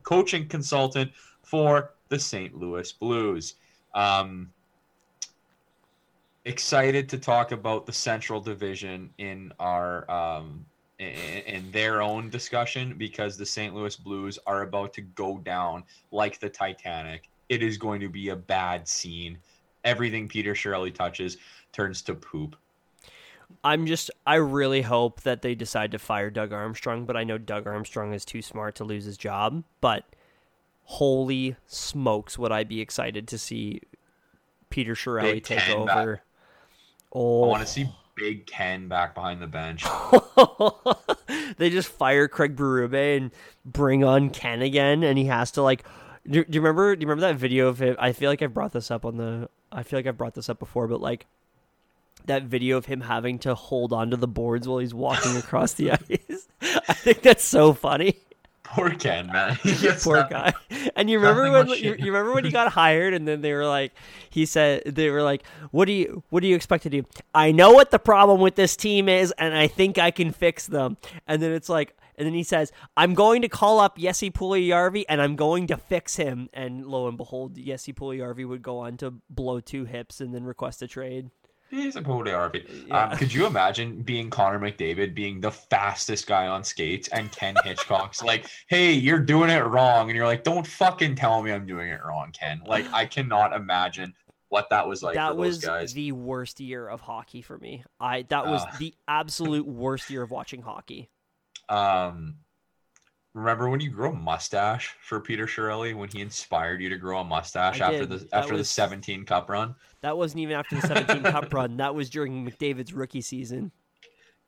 coaching consultant for the Saint Louis Blues. Um, excited to talk about the Central Division in our um, – in their own discussion, because the Saint Louis Blues are about to go down like the Titanic. It is going to be a bad scene. Everything Peter Chiarelli touches turns to poop. I'm just, I really hope that they decide to fire Doug Armstrong, but I know Doug Armstrong is too smart to lose his job, but holy smokes, would I be excited to see Peter Chiarelli take over. Back. Oh, I want to see Big Ken back behind the bench. They just fire Craig Berube and bring on Ken again, and he has to like. Do, do you remember? Do you remember that video of him? I feel like I've brought this up on the. I feel like I've brought this up before, but like that video of him having to hold onto the boards while he's walking across the ice. I think that's so funny. Poor Ken, man. Poor not, guy. And you remember when you, you remember when he got hired, and then they were like, he said they were like, "What do you what do you expect to do? I know what the problem with this team is, and I think I can fix them." And then it's like, and then he says, "I'm going to call up Jesse Puljujärvi, and I'm going to fix him." And lo and behold, Jesse Puljujärvi would go on to blow two hips and then request a trade. He's a Puljujärvi. Yeah. Um, could you imagine being Connor McDavid, being the fastest guy on skates, and Ken Hitchcock's like, "Hey, you're doing it wrong," and you're like, "Don't fucking tell me I'm doing it wrong, Ken." Like, I cannot imagine what that was like. That for those was guys. The worst year of hockey for me. I that was uh, the absolute worst year of watching hockey. Um, remember when you grew a mustache for Peter Chiarelli, when he inspired you to grow a mustache I after did. the after was... the seventeen Cup run? That wasn't even after the seventeen Cup run. That was during McDavid's rookie season.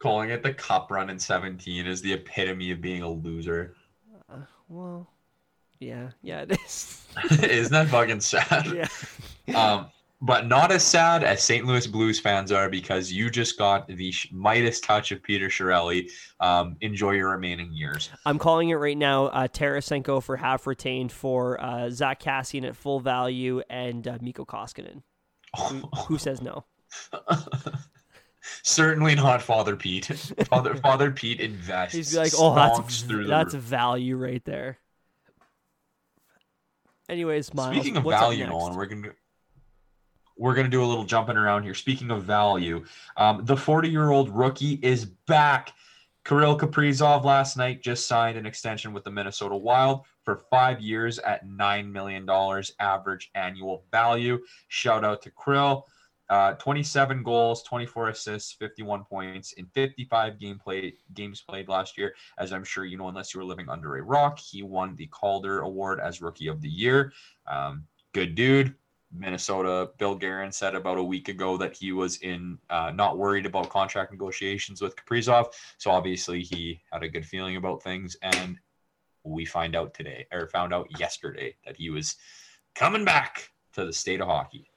Calling it the cup run in seventeen is the epitome of being a loser. Uh, well, yeah, yeah, it is. Isn't that fucking sad? Yeah. Um, but not as sad as Saint Louis Blues fans are, because you just got the Midas touch of Peter Chiarelli. Um, enjoy your remaining years. I'm calling it right now. Uh, Tarasenko for half retained for uh, Zach Cassian at full value, and uh, Mikko Koskinen. Who, who says no? Certainly not Father Pete. Father Father Pete invests. He's like, oh, that's that's value right there. Anyways, Miles. Speaking of value, Nolan, we're gonna. We're going to do a little jumping around here. Speaking of value, um, the forty-year-old rookie is back. Kirill Kaprizov last night just signed an extension with the Minnesota Wild for five years at nine million dollars average annual value. Shout out to Kirill. Uh, twenty-seven goals, twenty-four assists, fifty-one points in fifty-five game play, games played last year. As I'm sure you know, unless you were living under a rock, he won the Calder Award as Rookie of the Year. Um, good dude. Minnesota, Bill Guerin said about a week ago that he was in uh, not worried about contract negotiations with Kaprizov. So obviously he had a good feeling about things, and we find out today or found out yesterday that he was coming back to the state of hockey.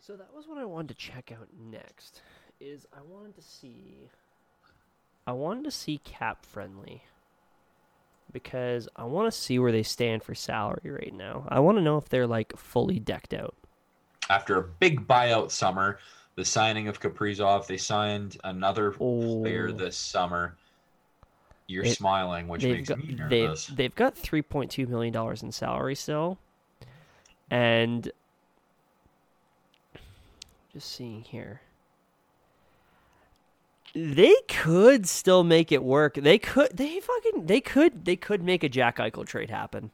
So that was what I wanted to check out next. Is I wanted to see, I wanted to see cap friendly, because I want to see where they stand for salary right now. I want to know if they're like fully decked out. After a big buyout summer, the signing of Kaprizov, they signed another oh. player this summer. You're it, smiling, which makes got, me nervous. They've, they've got three point two million dollars in salary still. And just seeing here. They could still make it work. They could. They fucking. They could. They could make a Jack Eichel trade happen.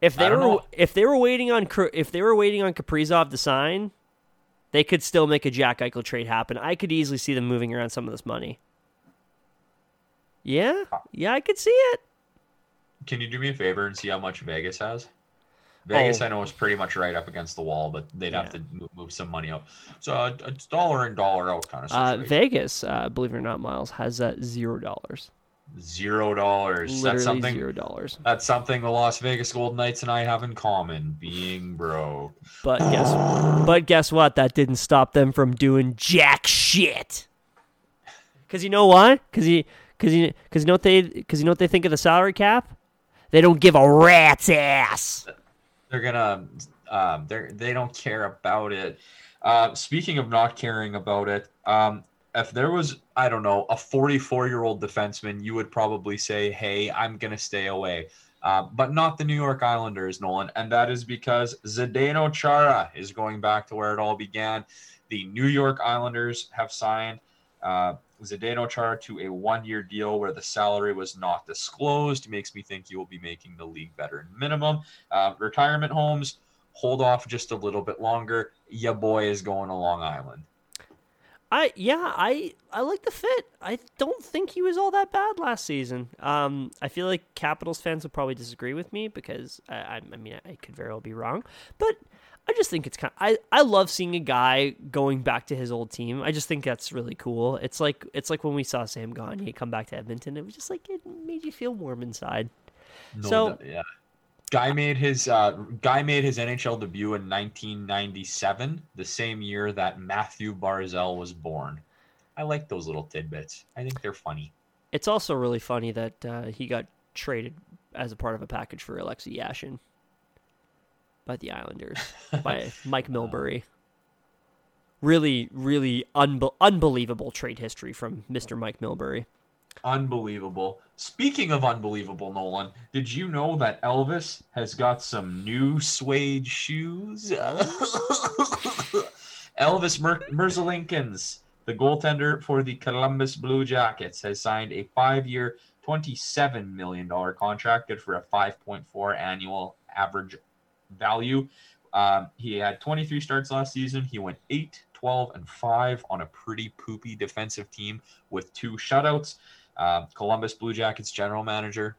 If they were, know. if they were waiting on, if they were waiting on Kaprizov to sign, they could still make a Jack Eichel trade happen. I could easily see them moving around some of this money. Yeah, yeah, I could see it. Can you do me a favor and see how much Vegas has? Vegas, oh. I know, is pretty much right up against the wall, but they'd yeah. have to move, move some money up. So uh, it's dollar in, dollar out kind of situation. Uh, Vegas, uh, believe it or not, Miles, has uh, zero dollars. Zero dollars. That's something. Zero dollars. That's something the Las Vegas Golden Knights and I have in common, being broke. But guess, but guess what? That didn't stop them from doing jack shit. Because you know why? Because you, because you, because you know what they, because you know what they think of the salary cap? They don't give a rat's ass. They're gonna, um, they they don't care about it. Uh, speaking of not caring about it, um, if there was, I don't know, a forty-four-year-old defenseman, you would probably say, "Hey, I'm gonna stay away." Uh, but not the New York Islanders, Nolan, and that is because Zdeno Chara is going back to where it all began. The New York Islanders have signed uh, Zdeno Chara to a one-year deal where the salary was not disclosed. Makes me think he will be making the league veteran minimum. Uh, retirement homes, hold off just a little bit longer. Ya boy is going to Long Island. I yeah, I I like the fit. I don't think he was all that bad last season. Um, I feel like Capitals fans will probably disagree with me because I, I, I mean I could very well be wrong, but I just think it's kind of, I, I love seeing a guy going back to his old team. I just think that's really cool. It's like it's like when we saw Sam Gagne come back to Edmonton. It was just like it made you feel warm inside. No, so that, yeah, guy made his uh, guy made his N H L debut in nineteen ninety-seven, the same year that Matthew Barzal was born. I like those little tidbits. I think they're funny. It's also really funny that uh, he got traded as a part of a package for Alexei Yashin. By the Islanders, by Mike Milbury. Really, really unbe- unbelievable trade history from Mister Mike Milbury. Unbelievable. Speaking of unbelievable, Nolan, did you know that Elvis has got some new suede shoes? Elvis Mer- Merzlinkins, the goaltender for the Columbus Blue Jackets, has signed a five-year, twenty-seven million dollars contract, good for a five point four annual average value. Um, he had twenty-three starts last season. He went eight, twelve, and five on a pretty poopy defensive team with two shutouts. Uh, Columbus Blue Jackets general manager.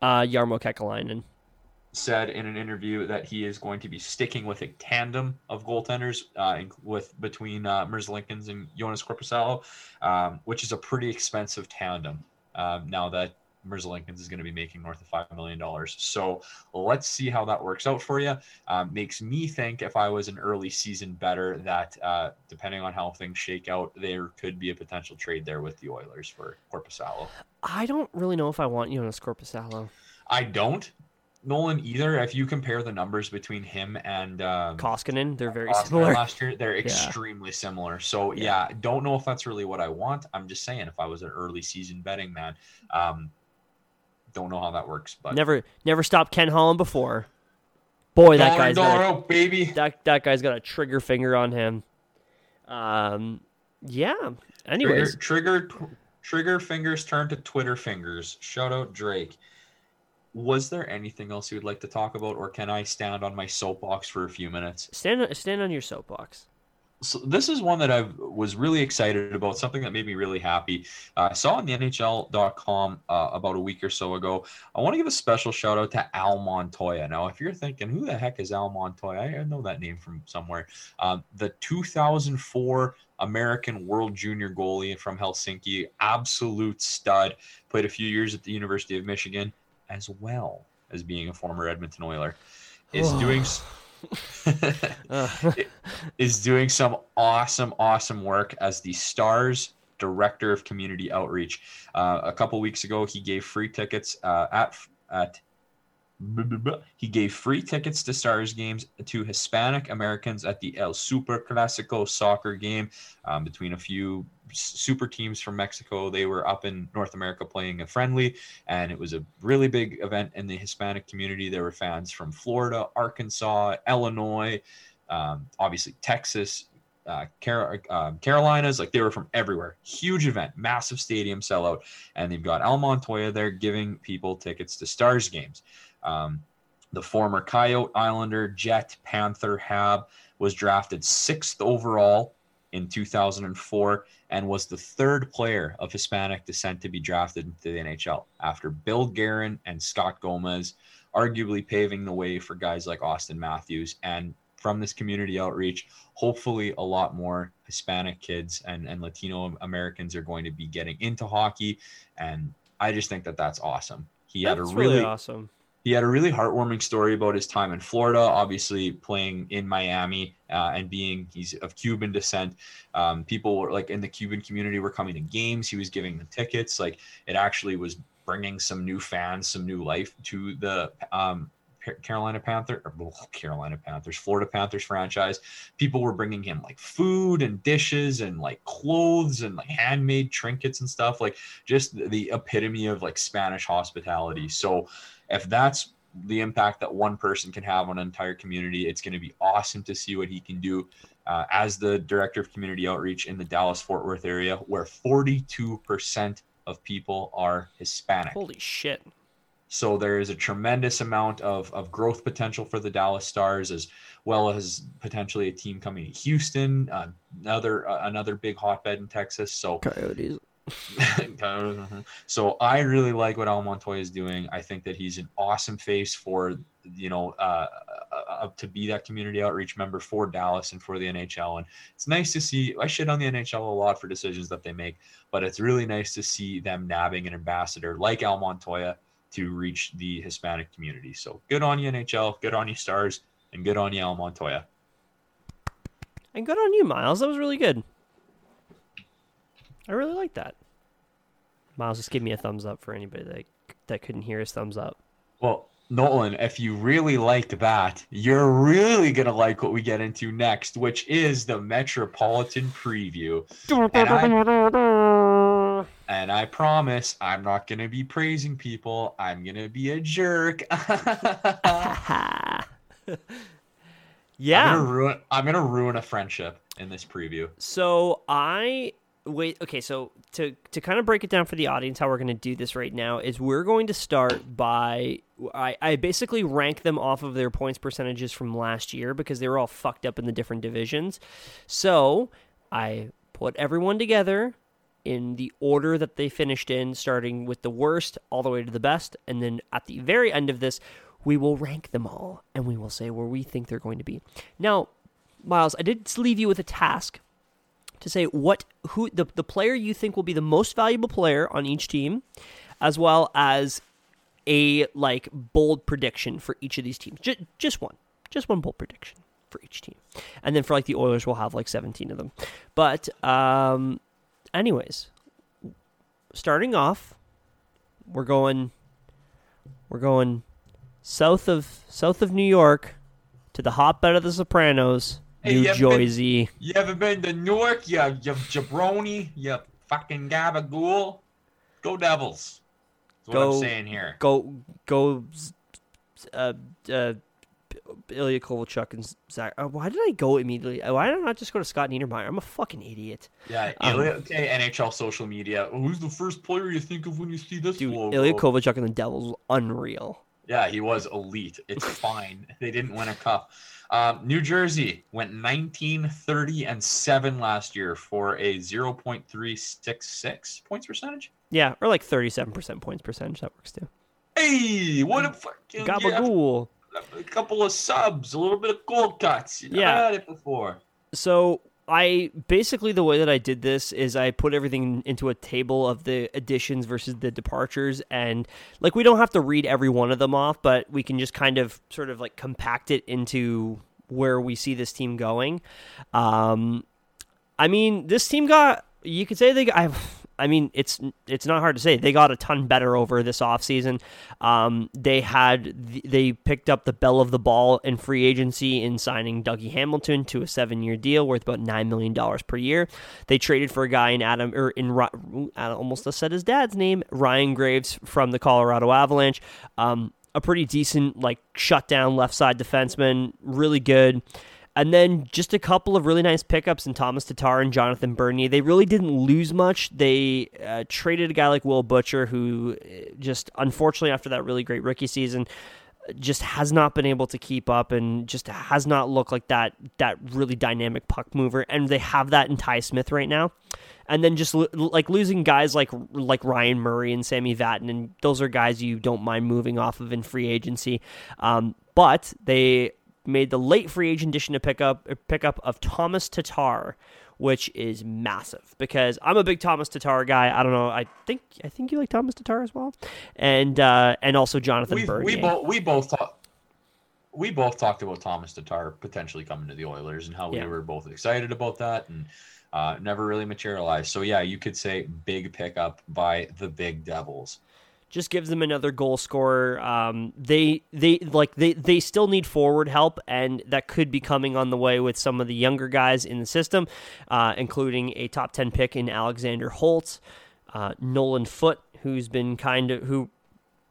Uh, Jarmo Kekalainen. said in an interview that he is going to be sticking with a tandem of goaltenders uh, with between uh, Merz Lincolns and Joonas Korpisalo, um, which is a pretty expensive tandem um, now that Merz Lincolns is going to be making north of five million dollars. So let's see how that works out for you. Um, makes me think if I was an early season better that uh, depending on how things shake out, there could be a potential trade there with the Oilers for Korpisalo. I don't really know if I want Joonas Korpisalo. I don't, Nolan, either. If you compare the numbers between him and um, Koskinen, they're very Koskinen similar. Last year, they're yeah. extremely similar. So, yeah. yeah, don't know if that's really what I want. I'm just saying if I was an early season betting man, um, don't know how that works, but never, never stopped Ken Holland before. Boy, that dollar, guy's dollar got a, out, baby. That that guy's got a trigger finger on him. Um, yeah. Anyways, trigger trigger, trigger fingers turned to Twitter fingers. Shout out Drake. Was there anything else you would like to talk about, or can I stand on my soapbox for a few minutes? Stand stand on your soapbox. So this is one that I was really excited about, something that made me really happy. Uh, I saw on the N H L dot com uh, about a week or so ago. I want to give a special shout out to Al Montoya. Now, if you're thinking, who the heck is Al Montoya? I know that name from somewhere. Um, the two thousand four American World Junior goalie from Helsinki, absolute stud, played a few years at the University of Michigan, as well as being a former Edmonton Oiler, is doing... is doing some awesome, awesome work as the Stars Director of Community Outreach. Uh, a couple weeks ago, he gave free tickets uh, at at he gave free tickets to Stars games to Hispanic Americans at the El Super Clásico soccer game um, between a few super teams from Mexico. They were up in North America playing a friendly, and it was a really big event in the Hispanic community. There were fans from Florida, Arkansas, Illinois, um, obviously Texas, uh, Car- uh, Carolinas. Like, they were from everywhere. Huge event, massive stadium sellout, and they've got Al Montoya there giving people tickets to Stars games. Um, the former Coyote, Islander, Jet, Panther, Hab was drafted sixth overall in two thousand four and was the third player of Hispanic descent to be drafted into the N H L after Bill Guerin and Scott Gomez, arguably paving the way for guys like Austin Matthews. And from this community outreach, hopefully a lot more Hispanic kids and, and Latino Americans are going to be getting into hockey. And I just think that that's awesome. He that's had a really, really awesome. He had a really heartwarming story about his time in Florida, obviously playing in Miami uh, and being he's of Cuban descent. Um, people were like in the Cuban community were coming to games. He was giving them tickets. Like, it actually was bringing some new fans, some new life to the um, Carolina Panther or oh, Carolina Panthers, Florida Panthers franchise. People were bringing him like food and dishes and like clothes and like handmade trinkets and stuff. Like, just the epitome of like Spanish hospitality. So, if that's the impact that one person can have on an entire community, it's going to be awesome to see what he can do uh, as the Director of Community Outreach in the Dallas-Fort Worth area, where forty-two percent of people are Hispanic. Holy shit. So there is a tremendous amount of, of growth potential for the Dallas Stars, as well as potentially a team coming to Houston, uh, another uh, another big hotbed in Texas. So Coyotes. So I really like what Al Montoya is doing. I think that he's an awesome face for, you know, uh, uh, to be that community outreach member for Dallas and for the N H L. And it's nice to see, I shit on the N H L a lot for decisions that they make, but it's really nice to see them nabbing an ambassador like Al Montoya to reach the Hispanic community. So good on you, N H L, good on you, Stars, and good on you, Al Montoya. And good on you, Miles. That was really good. I really like that. Miles, just give me a thumbs up for anybody that that couldn't hear his thumbs up. Well, Nolan, if you really liked that, you're really going to like what we get into next, which is the Metropolitan Preview. And I, and I promise I'm not going to be praising people. I'm going to be a jerk. Yeah. I'm going to ruin, I'm going to ruin a friendship in this preview. So I... Wait, okay, so to to kind of break it down for the audience, how we're going to do this right now is we're going to start by, I, I basically rank them off of their points percentages from last year because they were all fucked up in the different divisions. So I put everyone together in the order that they finished in, starting with the worst all the way to the best. And then at the very end of this, we will rank them all, and we will say where we think they're going to be. Now, Miles, I did leave you with a task to say what who the, the player you think will be the most valuable player on each team, as well as a like bold prediction for each of these teams. Just, just one. Just one bold prediction for each team. And then for like the Oilers, we'll have like seventeen of them. But um, anyways, starting off, we're going we're going south of south of New York to the hotbed of the Sopranos, hey, New you Jersey. Been, you ever been to Newark, you, you jabroni, you fucking gabagool? Go Devils. That's go, what I'm saying here. Go, go, uh, uh, Ilya Kovalchuk and Zach. Oh, why did I go immediately? Why did I not just go to Scott Niedermayer? I'm a fucking idiot. Yeah, Ilya, um, okay, N H L social media. Who's the first player you think of when you see this dude, logo? Ilya Kovalchuk and the Devils, unreal. Yeah, he was elite. It's fine. They didn't win a cup. Um, New Jersey went nineteen, thirty, and seven last year for a zero point three six six points percentage. Yeah, or like thirty-seven percent points percentage. That works too. Hey, what a fucking gabagool. Yeah, a couple of subs, a little bit of gold cuts. You never yeah. had it before. So I basically the way that I did this is I put everything into a table of the additions versus the departures, and like we don't have to read every one of them off, but we can just kind of sort of like compact it into where we see this team going. Um, I mean, this team got you could say they got, I mean it's it's not hard to say they got a ton better over this offseason. Um, they had they picked up the bell of the ball in free agency in signing Dougie Hamilton to a seven-year deal worth about nine million dollars per year. They traded for a guy in Adam or in I almost said his dad's name Ryan Graves from the Colorado Avalanche. Um, a pretty decent like shutdown left side defenseman, really good. And then just a couple of really nice pickups in Thomas Tatar and Jonathan Bernier. They really didn't lose much. They uh, traded a guy like Will Butcher, who just unfortunately after that really great rookie season, just has not been able to keep up and just has not looked like that that really dynamic puck mover. And they have that in Ty Smith right now. And then just lo- like losing guys like like Ryan Murray and Sammy Vatanen, and those are guys you don't mind moving off of in free agency. Um, but they made the late free agent addition to pick up, pick up of Thomas Tatar, which is massive because I'm a big Thomas Tatar guy. I don't know. I think I think you like Thomas Tatar as well, and uh, and also Jonathan Bernier. We both we both talked we both talked about Thomas Tatar potentially coming to the Oilers and how yeah. we were both excited about that and uh, never really materialized. So yeah, you could say big pickup by the Big Devils. Just gives them another goal scorer. Um, they they like they, they still need forward help, and that could be coming on the way with some of the younger guys in the system, uh, including a top ten pick in Alexander Holtz, uh, Nolan Foote, who's been kind of who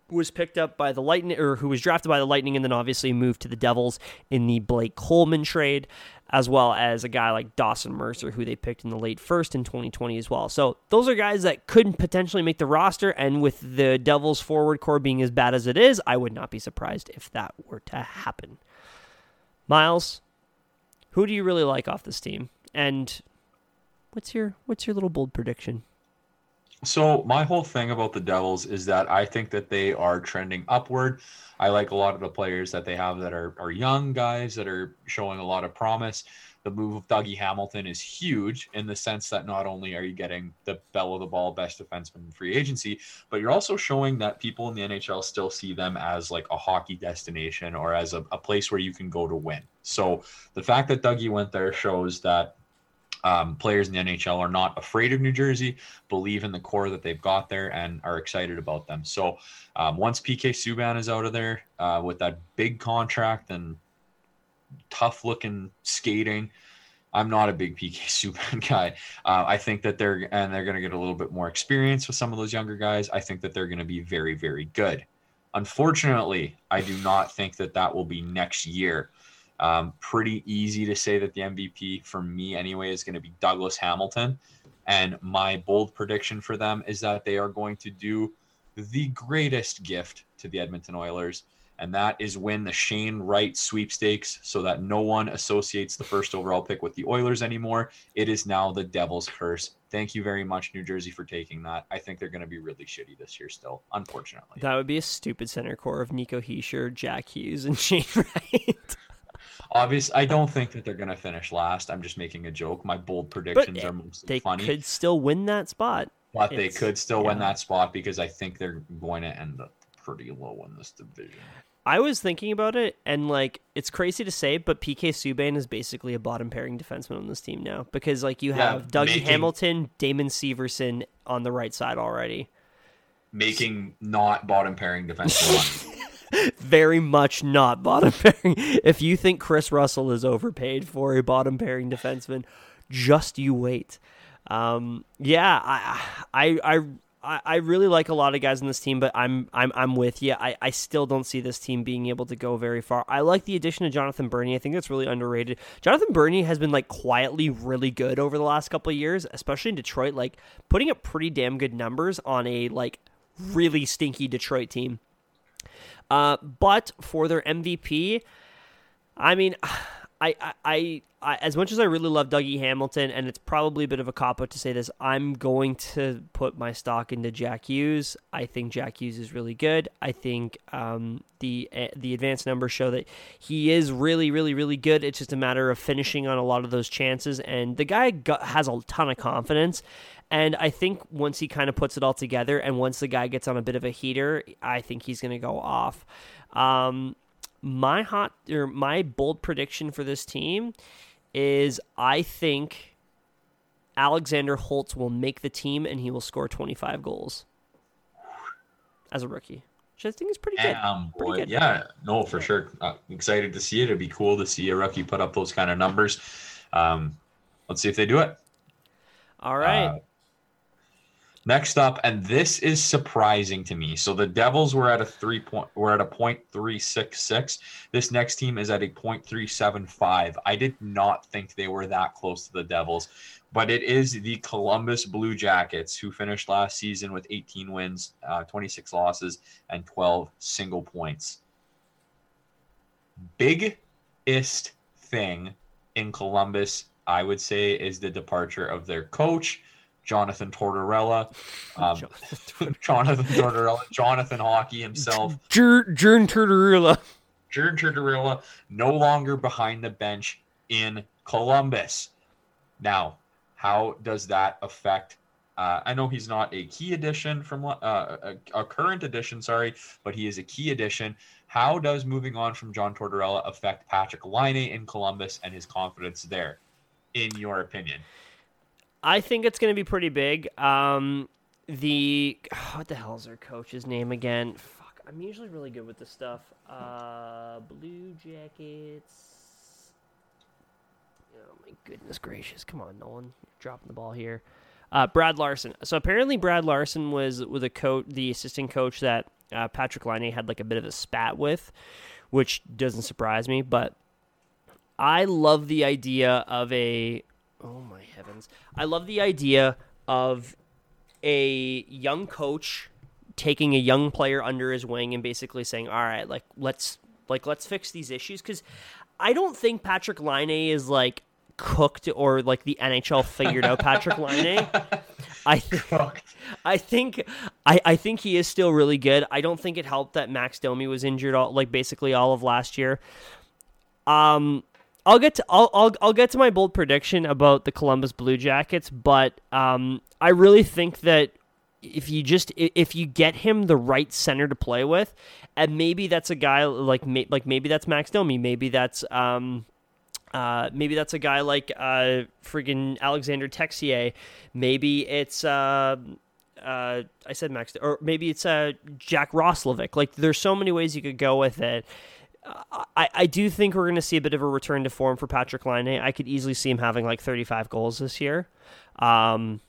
was picked up by the Lightning or who was drafted by the Lightning and then obviously moved to the Devils in the Blake Coleman trade, as well as a guy like Dawson Mercer, who they picked in the late first in twenty twenty as well. So those are guys that could potentially make the roster, and with the Devils' forward core being as bad as it is, I would not be surprised if that were to happen. Miles, who do you really like off this team? And what's your what's your little bold prediction? So my whole thing about the Devils is that I think that they are trending upward. I like a lot of the players that they have that are, are young guys that are showing a lot of promise. The move of Dougie Hamilton is huge in the sense that not only are you getting the bell of the ball best defenseman in free agency, but you're also showing that people in the N H L still see them as like a hockey destination or as a, a place where you can go to win. So the fact that Dougie went there shows that Um, players in the N H L are not afraid of New Jersey, believe in the core that they've got there, and are excited about them. So um, once P K Subban is out of there uh, with that big contract and tough-looking skating, I'm not a big P K Subban guy. Uh, I think that they're and they're going to get a little bit more experience with some of those younger guys. I think that they're going to be very, very good. Unfortunately, I do not think that that will be next year. Um, pretty easy to say that the M V P for me anyway is going to be Douglas Hamilton, and my bold prediction for them is that they are going to do the greatest gift to the Edmonton Oilers and that is win the Shane Wright sweepstakes so that no one associates the first overall pick with the Oilers anymore. It is now the Devil's Curse. Thank you very much, New Jersey, for taking that. I think they're going to be really shitty this year still, unfortunately. That would be a stupid center core of Nico Hischier, Jack Hughes, and Shane Wright. Obviously, I don't think that they're going to finish last. I'm just making a joke. My bold predictions but are mostly they funny. They could still win that spot. But it's, they could still yeah. win that spot because I think they're going to end up pretty low in this division. I was thinking about it, and like it's crazy to say, but P K Subban is basically a bottom pairing defenseman on this team now because like you have yeah, Dougie making, Hamilton, Damon Severson on the right side already, making not bottom pairing defenseman. Very much not bottom pairing. If you think Chris Russell is overpaid for a bottom pairing defenseman, just you wait. Um, yeah, I, I, I, I really like a lot of guys on this team, but I'm, I'm, I'm with you. I, I still don't see this team being able to go very far. I like the addition of Jonathan Bernier. I think that's really underrated. Jonathan Bernier has been like quietly really good over the last couple of years, especially in Detroit, like putting up pretty damn good numbers on a like really stinky Detroit team. Uh, but for their M V P, I mean, I, I, I, I, as much as I really love Dougie Hamilton, and it's probably a bit of a cop-out to say this, I'm going to put my stock into Jack Hughes. I think Jack Hughes is really good. I think um, the uh, the advanced numbers show that he is really, really, really good. It's just a matter of finishing on a lot of those chances, and the guy got, has a ton of confidence. And I think once he kind of puts it all together and once the guy gets on a bit of a heater, I think he's going to go off. Um, my hot or my bold prediction for this team is I think Alexander Holtz will make the team and he will score twenty-five goals as a rookie, which I think is pretty good. Um, boy, pretty good. Yeah, no, for sure. Uh, excited to see it. It'd be cool to see a rookie put up those kind of numbers. Um, let's see if they do it. All right. Uh, Next up, and this is surprising to me. So the Devils were at a three point, we're at a point three six six. This next team is at a point three seven five. I did not think they were that close to the Devils, but it is the Columbus Blue Jackets who finished last season with eighteen wins, uh, twenty-six losses, and twelve single points. Biggest thing in Columbus, I would say, is the departure of their coach, Jonathan Tortorella, um, Jonathan. Jonathan Tortorella, Jonathan Hockey himself. Jern Tortorella. Jern Tortorella, no longer behind the bench in Columbus. Now, how does that affect? Uh, I know he's not a key addition from uh, a, a current addition, sorry, but he is a key addition. How does moving on from John Tortorella affect Patrick Laine in Columbus and his confidence there, in your opinion? I think it's going to be pretty big. Um, the oh, what the hell is their coach's name again? Fuck, I'm usually really good with this stuff. Uh, Blue Jackets. Oh my goodness gracious! Come on, Nolan, you're dropping the ball here. Uh, Brad Larson. So apparently, Brad Larson was with a coach, the assistant coach that uh, Patrick Laine had like a bit of a spat with, which doesn't surprise me. But I love the idea of a. Oh my heavens. I love the idea of a young coach taking a young player under his wing and basically saying, all right, like let's like let's fix these issues, because I don't think Patrick Laine is like cooked or like the N H L figured out Patrick Laine. I think I think I, I think he is still really good. I don't think it helped that Max Domi was injured all like basically all of last year. Um I'll get to I'll, I'll I'll get to my bold prediction about the Columbus Blue Jackets, but um, I really think that if you just if you get him the right center to play with, and maybe that's a guy like like maybe that's Max Domi, maybe that's um uh maybe that's a guy like uh friggin' Alexander Texier, maybe it's uh uh I said Max or maybe it's uh Jack Roslovic. Like there's so many ways you could go with it. I, I do think we're going to see a bit of a return to form for Patrick Laine. I could easily see him having like thirty-five goals this year. Um,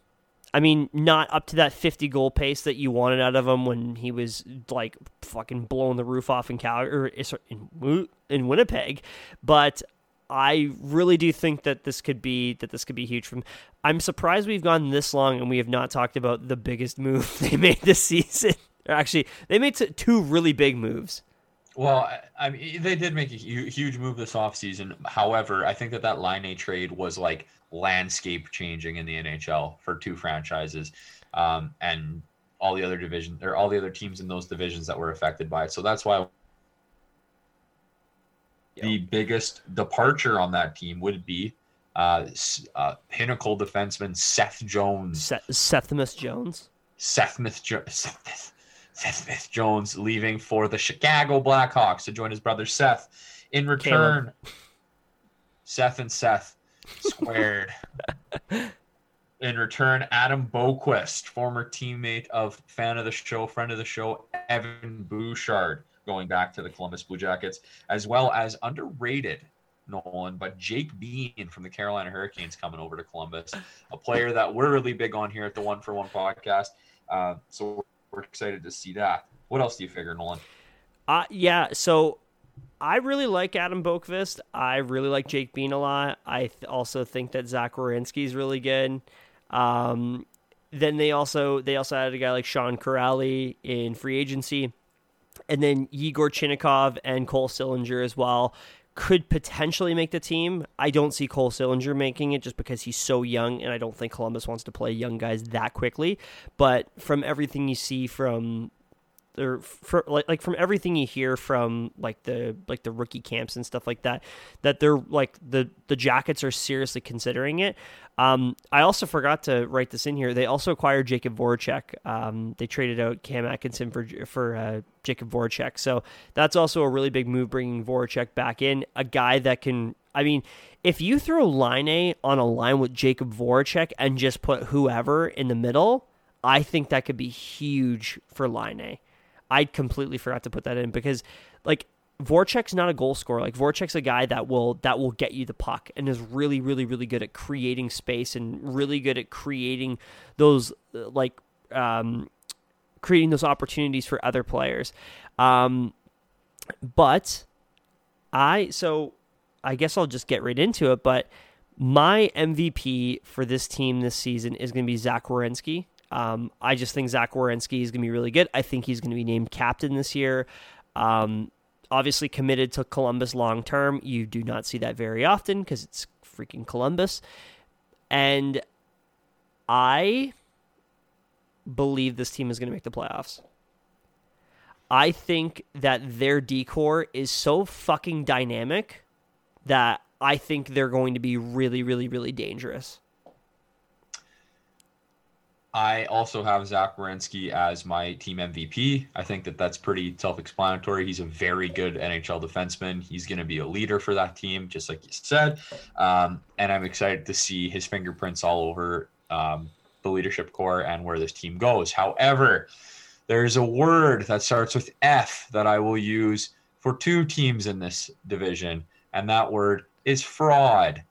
I mean, not up to that fifty goal pace that you wanted out of him when he was like fucking blowing the roof off in Calgary or in, in Winnipeg, but I really do think that this could be that this could be huge. From I'm surprised we've gone this long and we have not talked about the biggest move they made this season. Or actually, they made two really big moves. Well, I mean, they did make a huge move this offseason. However, I think that that Laine trade was like landscape changing in the N H L for two franchises, um, and all the other division or all the other teams in those divisions that were affected by it. So that's why the biggest departure on that team would be uh, uh, pinnacle defenseman Seth Jones. Seth Sethmas Jones. Sethmas jo- Seth. Seth Smith Jones leaving for the Chicago Blackhawks to join his brother Seth. In return, Caleb. Seth and Seth squared. In return, Adam Boquist, former teammate of fan of the show, friend of the show, Evan Bouchard, going back to the Columbus Blue Jackets, as well as underrated, Nolan, but Jake Bean from the Carolina Hurricanes coming over to Columbus, a player that we're really big on here at the One for One podcast. Uh, so we're excited to see that. What else do you figure, Nolan? Uh, yeah, so I really like Adam Boquist. I really like Jake Bean a lot. I th- also think that Zach Werenski is really good. Um, then they also they also added a guy like Sean Corrali in free agency. And then Yegor Chinnikov and Cole Sillinger as well could potentially make the team. I don't see Cole Sillinger making it just because he's so young, and I don't think Columbus wants to play young guys that quickly. But from everything you see from, or for, like, like from everything you hear from like the like the rookie camps and stuff like that, that they're like the the Jackets are seriously considering it. Um, I also forgot to write this in here. They also acquired Jacob Voracek. Um, they traded out Cam Atkinson for for uh, Jacob Voracek. So that's also a really big move, bringing Voracek back in, a guy that can. I mean, if you throw Laine on a line with Jacob Voracek and just put whoever in the middle, I think that could be huge for Laine. I completely forgot to put that in because, like, Voracek's not a goal scorer. Like, Voracek's a guy that will that will get you the puck and is really, really, really good at creating space and really good at creating those, like, um, creating those opportunities for other players. Um, but I, so I guess I'll just get right into it. But my M V P for this team this season is going to be Zach Werenski. Um, I just think Zach Werenski is going to be really good. I think he's going to be named captain this year. Um, obviously committed to Columbus long term. You do not see that very often because it's freaking Columbus. And I believe this team is going to make the playoffs. I think that their decor is so fucking dynamic that I think they're going to be really, really, really dangerous. I also have Zach Werenski as my team M V P. I think that that's pretty self-explanatory. He's a very good N H L defenseman. He's going to be a leader for that team, just like you said. Um, and I'm excited to see his fingerprints all over um, the leadership core and where this team goes. However, there's a word that starts with F that I will use for two teams in this division, and that word is fraud.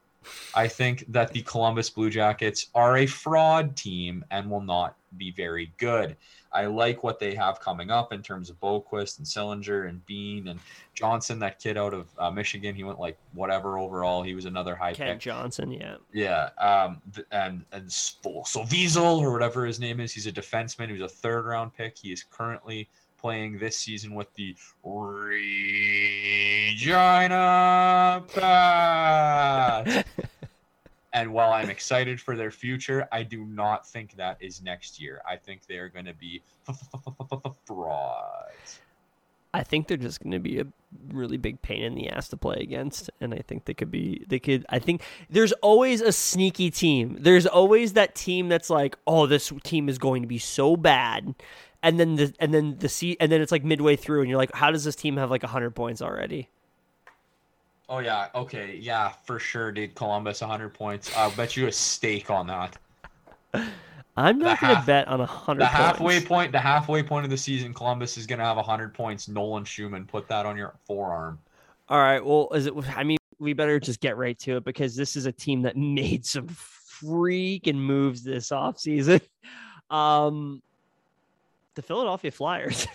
I think that the Columbus Blue Jackets are a fraud team and will not be very good. I like what they have coming up in terms of Boquist and Sillinger and Bean and Johnson, that kid out of uh, Michigan. He went like whatever overall. He was another high Ken pick. Ken Johnson, yeah. Yeah, um, and, and so Wiesel or whatever his name is. He's a defenseman. He was a third-round pick. He is currently playing this season with the Regina Pats. And while I'm excited for their future, I do not think that is next year. I think they're going to be frauds. I think they're just going to be a really big pain in the ass to play against, and I think they could be. They could. I think there's always a sneaky team. There's always that team that's like, oh, this team is going to be so bad. And then the and then the sea and then it's like midway through, and you're like, how does this team have like a hundred points already? Oh yeah, okay, yeah, for sure, dude. Columbus, a hundred points. I'll bet you a stake on that. I'm not the gonna half, bet on a hundred. The points. halfway point, the halfway point of the season, Columbus is gonna have a hundred points. Nolan Schumann, put that on your forearm. All right, well, is it? I mean, we better just get right to it because this is a team that made some freaking moves this offseason. Um. The Philadelphia Flyers,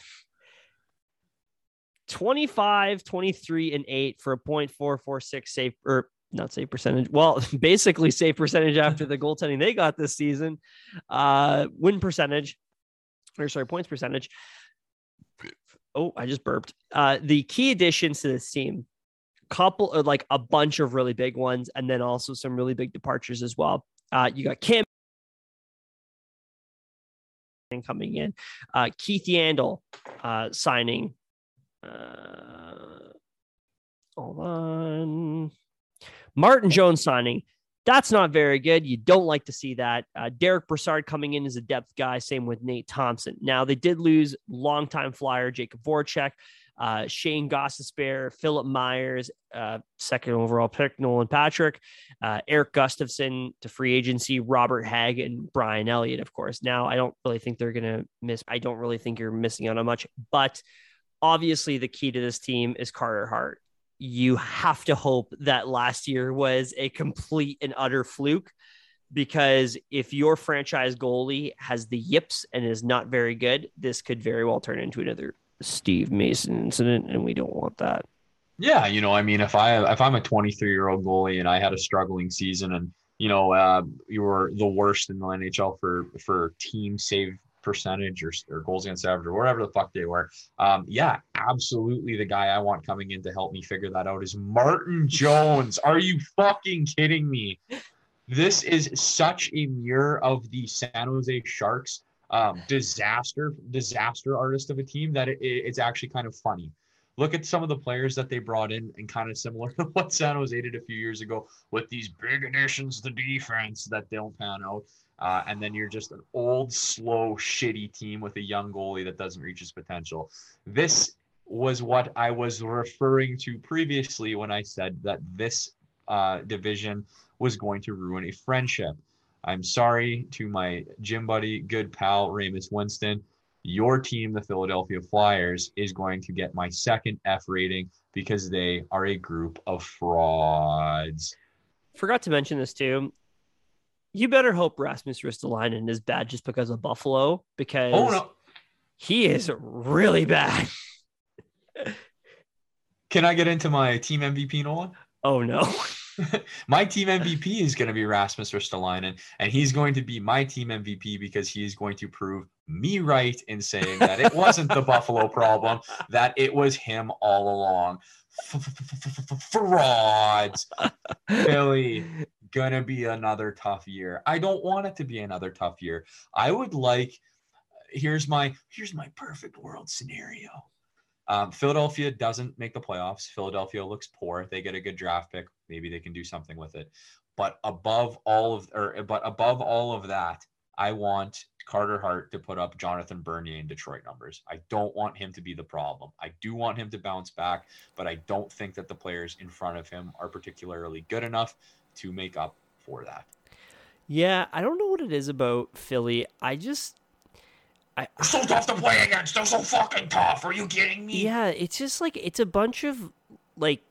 twenty-five, twenty-three, and eight for a point four four six save, or not save percentage. Well, basically save percentage after the goaltending they got this season. Uh, win percentage, or sorry, points percentage. Oh, I just burped. Uh, the key additions to this team, couple of like a bunch of really big ones, and then also some really big departures as well. Uh, you got Cam coming in, uh, Keith Yandel uh, signing. Uh, hold on, Martin Jones signing. That's not very good. You don't like to see that. Uh, Derek Brassard coming in as a depth guy. Same with Nate Thompson. Now, they did lose longtime Flyer Jacob Voracek, uh, Shane Gossespierre, Philip Myers, uh, second overall pick, Nolan Patrick, uh, Eric Gustafson to free agency, Robert Hagg, and Brian Elliott, of course. Now, I don't really think they're going to miss. I don't really think you're missing out on much. But obviously, the key to this team is Carter Hart. You have to hope that last year was a complete and utter fluke, because if your franchise goalie has the yips and is not very good, this could very well turn into another Steve Mason incident, and we don't want that. Yeah, you know, I mean, if I if I'm a twenty-three-year-old goalie and I had a struggling season, and you know, uh, you were the worst in the N H L for for team save percentage or, or goals against average or whatever the fuck they were. Um, yeah, absolutely. The guy I want coming in to help me figure that out is Martin Jones. Are you fucking kidding me? This is such a mirror of the San Jose Sharks um, disaster, disaster artist of a team that it, it, it's actually kind of funny. Look at some of the players that they brought in, and kind of similar to what San Jose did a few years ago with these big additions to defense that don't pan out. Uh, and then you're just an old, slow, shitty team with a young goalie that doesn't reach his potential. This was what I was referring to previously when I said that this uh, division was going to ruin a friendship. I'm sorry to my gym buddy, good pal, Ramus Winston. Your team, the Philadelphia Flyers, is going to get my second F rating because they are a group of frauds. Forgot to mention this too. You better hope Rasmus Ristolainen is bad just because of Buffalo, because oh, no. He is really bad. Can I get into my team M V P, Nolan? Oh, no. My team M V P is going to be Rasmus Ristolainen, and he's going to be my team M V P because he is going to prove me right in saying that it wasn't the Buffalo problem, that it was him all along. Frauds. Philly. Gonna be another tough year. I don't want it to be another tough year. I would like, here's my here's my perfect world scenario. Um, Philadelphia doesn't make the playoffs. Philadelphia looks poor. They get a good draft pick. Maybe they can do something with it. But above all of or but above all of that, I want Carter Hart to put up Jonathan Bernier in Detroit numbers. I don't want him to be the problem. I do want him to bounce back, but I don't think that the players in front of him are particularly good enough to make up for that. Yeah, I don't know what it is about Philly. I just... I, They're so tough to play against. They're so fucking tough. Are you kidding me? Yeah, it's just like, it's a bunch of, like...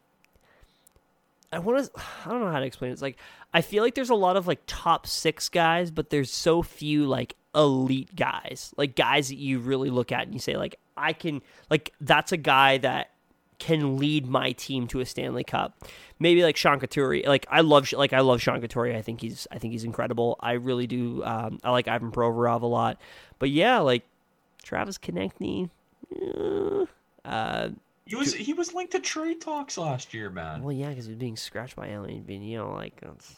I want to... I don't know how to explain it. It's like, I feel like there's a lot of, like, top six guys, but there's so few, like, elite guys. Like, guys that you really look at and you say, like, I can... Like, that's a guy that can lead my team to a Stanley Cup. Maybe like Sean Couturier. Like I love, like I love Sean Couturier. I think he's, I think he's incredible. I really do. Um, I like Ivan Provorov a lot, but yeah, like Travis Konechny. Uh, he was, he was linked to trade talks last year, man. Well, yeah, because he was being scratched by Alain Vigneault. Like that's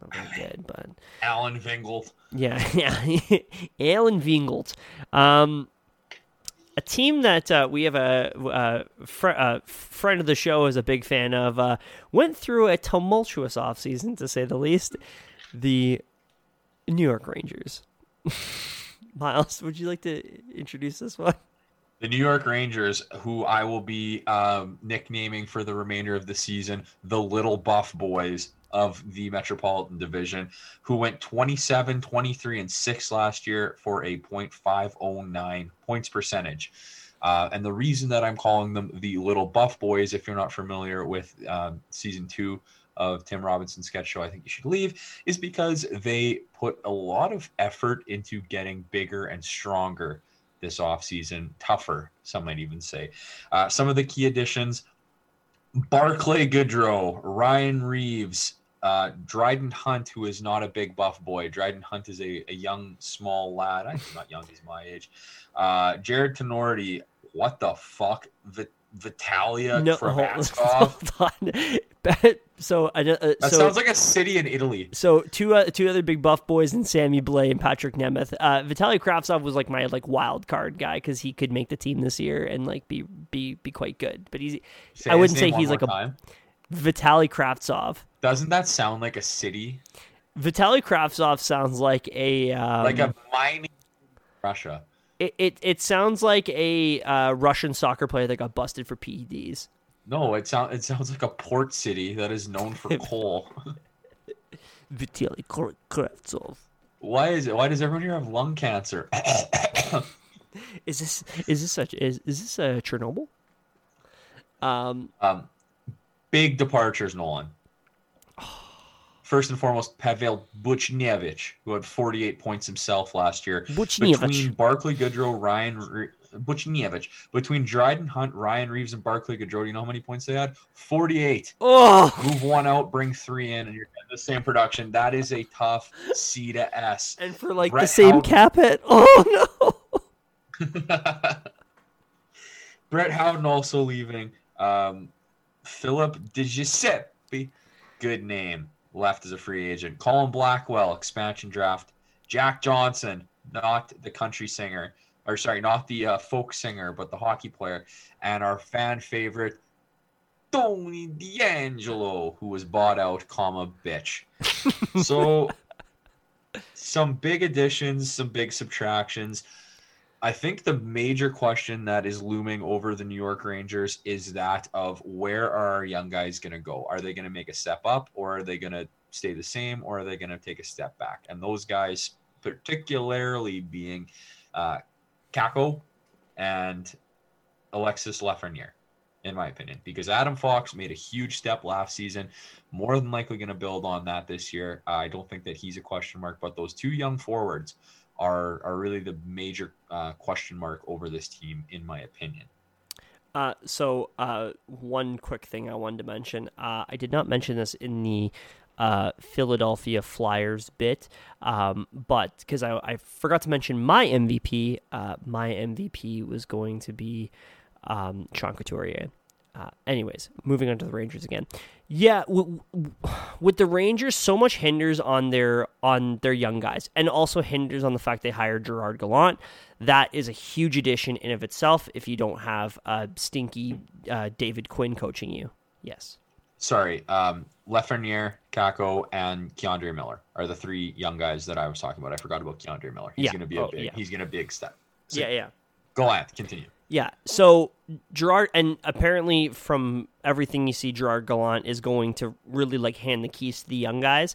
not very good, but Alan Vingold. Yeah, yeah, Alan Vingold. Um. A team that uh, we have a, a, fr- a friend of the show is a big fan of, uh, went through a tumultuous offseason, to say the least, the New York Rangers. Miles, would you like to introduce this one? The New York Rangers, who I will be um, nicknaming for the remainder of the season, the Little Buff Boys of the Metropolitan Division, who went twenty-seven, twenty-three, and six last year for a point five oh nine points percentage. Uh, and the reason that I'm calling them the Little Buff Boys, if you're not familiar with um, season two of Tim Robinson's sketch show, I Think You Should Leave, is because they put a lot of effort into getting bigger and stronger this offseason, tougher, some might even say. Uh, some of the key additions, Barclay Goodrow, Ryan Reeves, uh, Dryden Hunt, who is not a big buff boy. Dryden Hunt is a, a young, small lad. I'm not young, he's my age. Uh, Jared Tenorti, what the fuck, v- Vitalia no, Kravatskov? Hold on. That, so I just, uh, that so, sounds like a city in Italy. So two uh, two other big buff boys, and Sammy Blais and Patrick Nemeth. Uh, Vitaly Kravtsov was like my like wild card guy because he could make the team this year and like be be be quite good. But he's say I wouldn't say he's like time. a Vitaly Kravtsov. Doesn't that sound like a city? Vitaly Kravtsov sounds like a um, like a mining Russia. It it it sounds like a uh, Russian soccer player that got busted for P E Ds. No, it sounds it sounds like a port city that is known for coal. Vitaly Kravtsov. Why is it? Why does everyone here have lung cancer? is this is this such is is this a Chernobyl? Um, um, big departures, Nolan. First and foremost, Pavel Buchnevich, who had forty-eight points himself last year. Buchnevich. Between Barclay Goodrow, Ryan. Re- Buchnevich. Between Dryden Hunt, Ryan Reeves, and Barclay Goodrow, do you know how many points they had? forty-eight. Oh! Move one out, bring three in, and you're getting the same production. That is a tough C to S. And for, like, Brett the same Howden. Cap hit. Oh, no! Brett Howden also leaving. Um, Philip DiGiuseppe, good name, left as a free agent. Colin Blackwell, expansion draft. Jack Johnson, not the country singer. Or sorry, not the uh, folk singer, but the hockey player, and our fan favorite Tony D'Angelo, who was bought out, comma bitch. So some big additions, some big subtractions. I think the major question that is looming over the New York Rangers is that of where are our young guys going to go? Are they going to make a step up, or are they going to stay the same, or are they going to take a step back? And those guys, particularly being uh, Kako and Alexis Lafreniere, in my opinion, because Adam Fox made a huge step last season. More than likely going to build on that this year. Uh, I don't think that he's a question mark, but those two young forwards are are really the major uh, question mark over this team, in my opinion. Uh, so uh, one quick thing I wanted to mention. Uh, I did not mention this in the uh, Philadelphia Flyers bit, um, but because I, I forgot to mention my M V P, uh, my M V P was going to be um, Sean Couturier. Uh, anyways, moving on to the Rangers again. Yeah, w- w- with the Rangers, so much hinders on their on their young guys, and also hinders on the fact they hired Gerard Gallant. That is a huge addition in of itself. If you don't have a stinky uh, David Quinn coaching you, yes. Sorry, um, Lafreniere, Kako, and Keandre Miller are the three young guys that I was talking about. I forgot about Keandre Miller. He's yeah. going to be a oh, big. Yeah. He's going to big step. So, yeah, yeah. Gallant, continue. Yeah, so Gerard, and apparently from everything you see, Gerard Gallant is going to really like hand the keys to the young guys.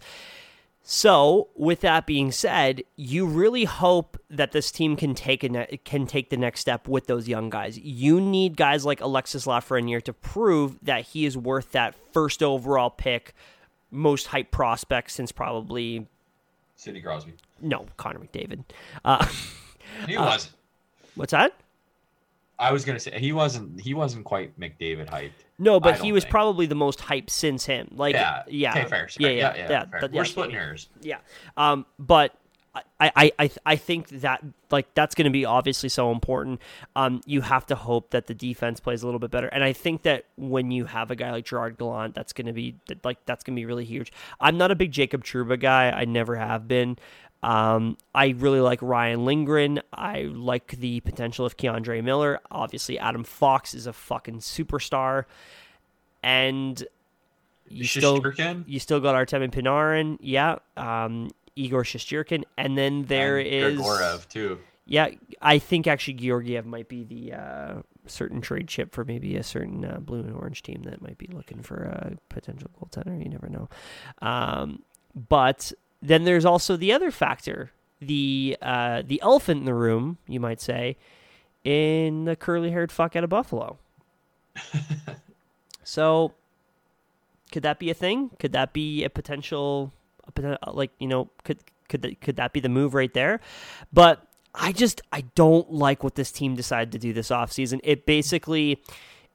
So with that being said, you really hope that this team can take a ne- can take the next step with those young guys. You need guys like Alexis Lafreniere to prove that he is worth that first overall pick, most hype prospect since probably Sidney Crosby. No, Connor McDavid. Uh, he uh, wasn't. What's that? I was gonna say he wasn't. He wasn't quite McDavid hyped. No, but he was think. probably the most hyped since him. Like, yeah, yeah, okay, fair, yeah, yeah, yeah, yeah, yeah. We're yeah, splitting hairs. Yeah, um, but I, I, I think that like that's going to be obviously so important. Um, you have to hope that the defense plays a little bit better, and I think that when you have a guy like Gerard Gallant, that's going to be like that's going to be really huge. I'm not a big Jacob Trouba guy. I never have been. Um, I really like Ryan Lindgren. I like the potential of Keandre Miller. Obviously, Adam Fox is a fucking superstar, and you Shesterkin? still you still got Artemi Panarin, yeah, um, Igor Shesterkin, and then there and is Gorev too. Yeah, I think actually Georgiev might be the uh, certain trade chip for maybe a certain uh, blue and orange team that might be looking for a potential goaltender. You never know, um, but. Then there's also the other factor, the uh, the elephant in the room, you might say, in the curly-haired fuck out of Buffalo. So, could that be a thing? Could that be a potential, a, like, you know, could could that, could that be the move right there? But I just, I don't like what this team decided to do this offseason. It basically...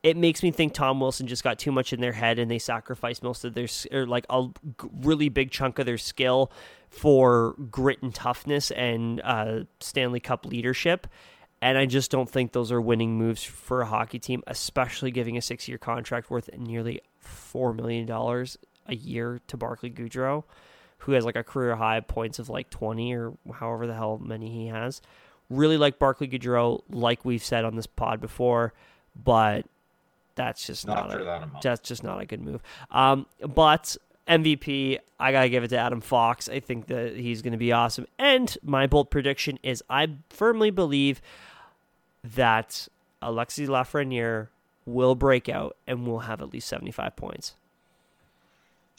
It makes me think Tom Wilson just got too much in their head, and they sacrificed most of their, or like a really big chunk of their skill for grit and toughness and uh, Stanley Cup leadership. And I just don't think those are winning moves for a hockey team, especially giving a six-year contract worth nearly four million dollars a year to Barclay Goodrow, who has like a career-high points of like twenty or however the hell many he has. Really like Barclay Goodrow, like we've said on this pod before, but that's just not, not a, that that's just not a good move. Um, but M V P, I got to give it to Adam Fox. I think that he's going to be awesome. And my bold prediction is I firmly believe that Alexis Lafreniere will break out and will have at least seventy-five points.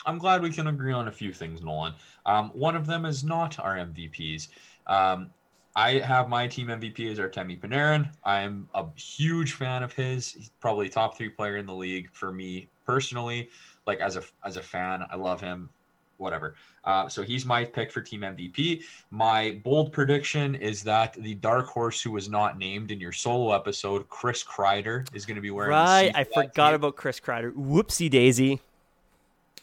I'm glad we can agree on a few things, Nolan. Um, one of them is not our M V Ps. Um, I have my team M V P as Artemi Panarin. I'm a huge fan of his. He's probably top three player in the league for me personally. Like as a as a fan, I love him. Whatever. Uh, so he's my pick for team M V P. My bold prediction is that the dark horse who was not named in your solo episode, Chris Kreider, is going to be wearing. Right, I forgot team. about Chris Kreider. Whoopsie daisy.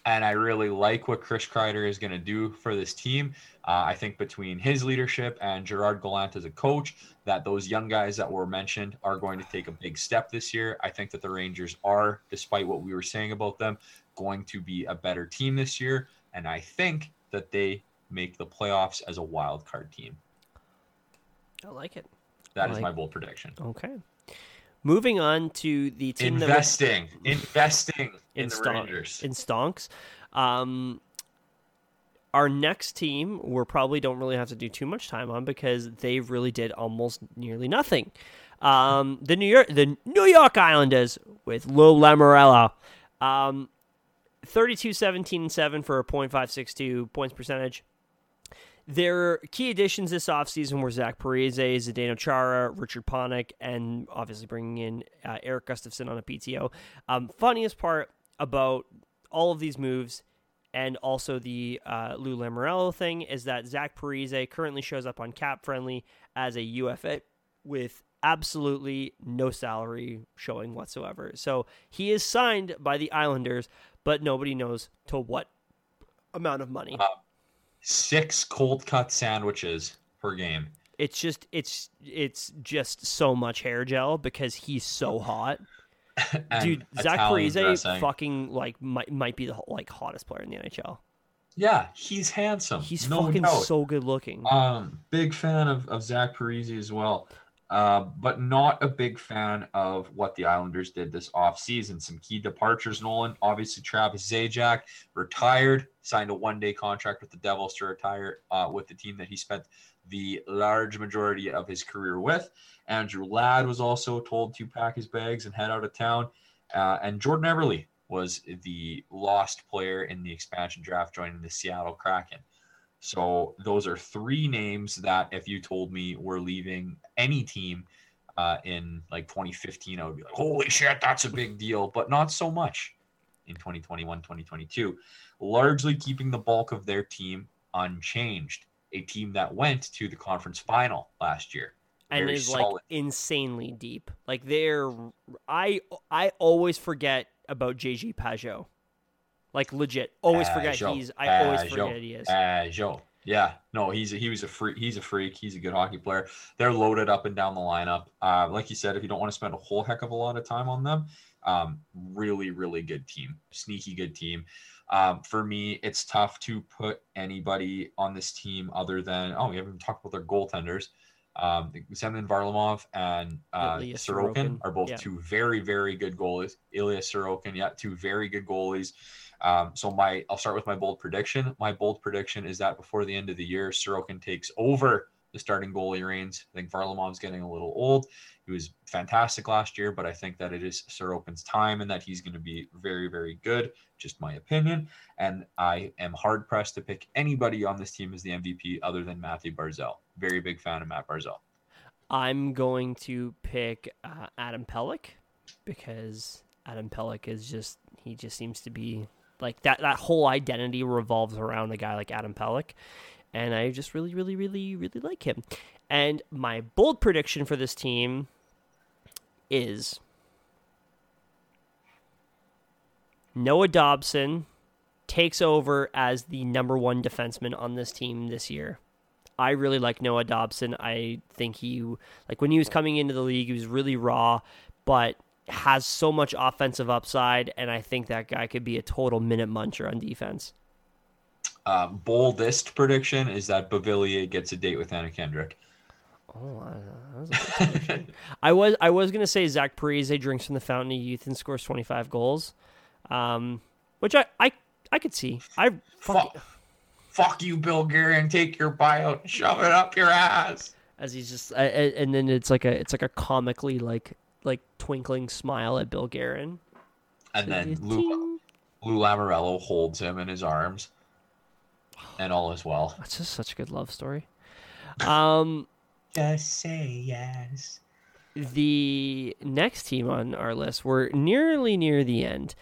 And I really like what Chris Kreider is going to do for this team. Uh, I think between his leadership and Gerard Gallant as a coach, that those young guys that were mentioned are going to take a big step this year. I think that the Rangers are, despite what we were saying about them, going to be a better team this year. And I think that they make the playoffs as a wild card team. I like it. That like is my bold prediction. Okay. Moving on to the team investing, that we... investing in, in the ston- Rangers in stonks. Um, our next team, we probably don't really have to do too much time on because they really did almost nearly nothing. Um, the New York, the New York Islanders with Lou Lamoriello. Um, thirty-two, seventeen, and seven for a point five six two points percentage. Their key additions this offseason were Zach Parise, Zdeno Chara, Richard Panik, and obviously bringing in uh, Eric Gustafson on a P T O. Um, funniest part about all of these moves and also the uh, Lou Lamoriello thing is that Zach Parise currently shows up on Cap Friendly as a U F A with absolutely no salary showing whatsoever. So he is signed by the Islanders, but nobody knows to what amount of money. Uh, six cold cut sandwiches per game. It's just it's it's just so much hair gel because he's so hot. Dude, Zach Parise fucking like might might be the like hottest player in the N H L. Yeah, he's handsome. He's no fucking doubt. So good looking. Um, big fan of, of Zach Parise as well. Uh, but not a big fan of what the Islanders did this offseason. Some key departures, Nolan. Obviously, Travis Zajac retired, signed a one-day contract with the Devils to retire uh, with the team that he spent the large majority of his career with. Andrew Ladd was also told to pack his bags and head out of town. Uh, and Jordan Eberle was the lost player in the expansion draft, joining the Seattle Kraken. So those are three names that if you told me we're leaving any team uh, in like twenty fifteen, I would be like, holy shit, that's a big deal, but not so much in twenty twenty-one, twenty twenty-two, largely keeping the bulk of their team unchanged. A team that went to the conference final last year. And is solid. Like insanely deep. Like they're, I, I always forget about J J Pageau. Like legit, always uh, forget Joe. he's. I uh, always forget Joe. he is. Uh, Joe. Yeah, no, he's a, he was a freak. He's a freak. He's a good hockey player. They're loaded up and down the lineup. Uh, like you said, if you don't want to spend a whole heck of a lot of time on them, um, really, really good team, sneaky good team. Um, for me, it's tough to put anybody on this team other than oh, we haven't talked about their goaltenders. Um, Semyon Varlamov and uh, Sorokin, Sorokin are both yeah. two very, very good goalies. Ilya Sorokin, yeah, two very good goalies. Um, so my, I'll start with my bold prediction. My bold prediction is that before the end of the year, Sorokin takes over the starting goalie reins. I think Varlamov's getting a little old. He was fantastic last year, but I think that it is Sorokin's time and that he's going to be very, very good. Just my opinion. And I am hard pressed to pick anybody on this team as the M V P other than Matthew Barzal. Very big fan of Matt Barzal. I'm going to pick uh, Adam Pellick because Adam Pellick is just, he just seems to be like that, that whole identity revolves around a guy like Adam Pellick. And I just really, really, really, really like him. And my bold prediction for this team is Noah Dobson takes over as the number one defenseman on this team this year. I really like Noah Dobson. I think he, like when he was coming into the league, he was really raw, but has so much offensive upside, and I think that guy could be a total minute muncher on defense. Uh, boldest prediction is that Bavillier gets a date with Anna Kendrick. Oh, that was a good prediction. I was I was gonna say Zach Parise drinks from the fountain of youth and scores twenty-five goals, um, which I, I I could see. I fuck, fuck, fuck you, Bill Guerin. Take your buyout, and shove it up your ass. As he's just, I, and then it's like a it's like a comically like. like twinkling smile at Bill Guerin. And then Lou, Lou Lamoriello holds him in his arms and all is well. That's just such a good love story. Um, just say yes. The next team on our list, we're nearly near the end.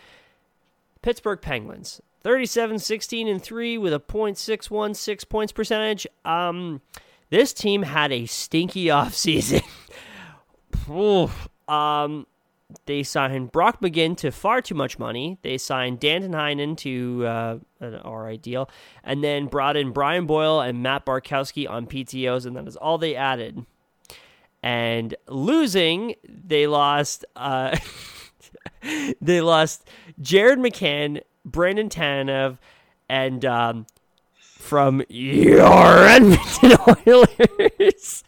Pittsburgh Penguins, thirty-seven, sixteen and three with a point six one six points percentage. Um, this team had a stinky off season. Oof. Um, they signed Brock McGinn to far too much money. They signed Danton Heinen to uh, an alright deal, and then brought in Brian Boyle and Matt Barkowski on P T Os, and that is all they added. And losing, they lost. Uh, they lost Jared McCann, Brandon Tanev, and um, from your Edmonton Oilers.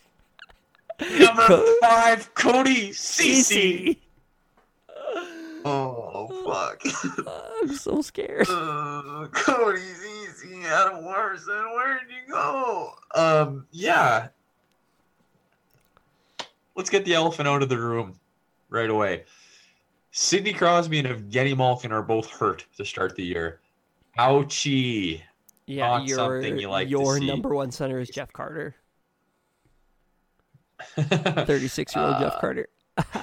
Number five, Cody Ceci. Oh, fuck. Uh, I'm so scared. Uh, Cody Ceci out of Warsaw. Where did you go? Um, yeah. Let's get the elephant out of the room right away. Sidney Crosby and Evgeny Malkin are both hurt to start the year. Ouchie. Yeah, Not your, something you like your to number see. One center is Jeff Carter. thirty-six-year-old uh, Jeff Carter.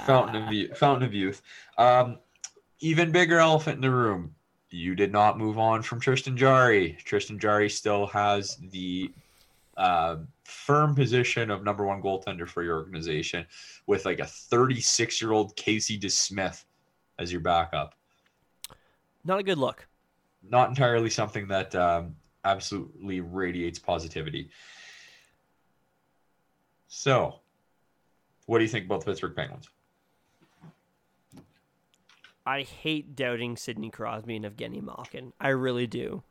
Fountain of youth. Fountain of youth. Um, even bigger elephant in the room. You did not move on from Tristan Jarry. Tristan Jarry still has the uh, firm position of number one goaltender for your organization with like a thirty-six-year-old Casey DeSmith as your backup. Not a good look. Not entirely something that um, absolutely radiates positivity. So, what do you think about the Pittsburgh Penguins? I hate doubting Sidney Crosby and Evgeny Malkin. I really do.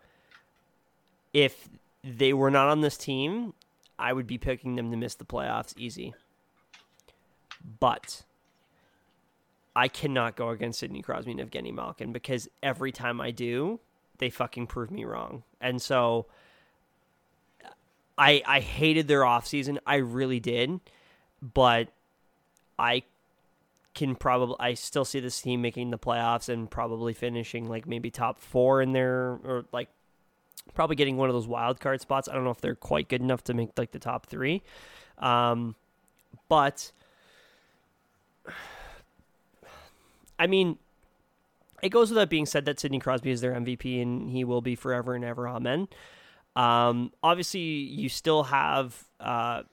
If they were not on this team, I would be picking them to miss the playoffs easy. But I cannot go against Sidney Crosby and Evgeny Malkin because every time I do, they fucking prove me wrong. And so... I, I hated their offseason. I really did. But I can probably, I still see this team making the playoffs and probably finishing like maybe top four in their, or like probably getting one of those wild card spots. I don't know if they're quite good enough to make like the top three. Um, but I mean, it goes without being said that Sidney Crosby is their M V P and he will be forever and ever. Amen. Um, obviously you still have, uh,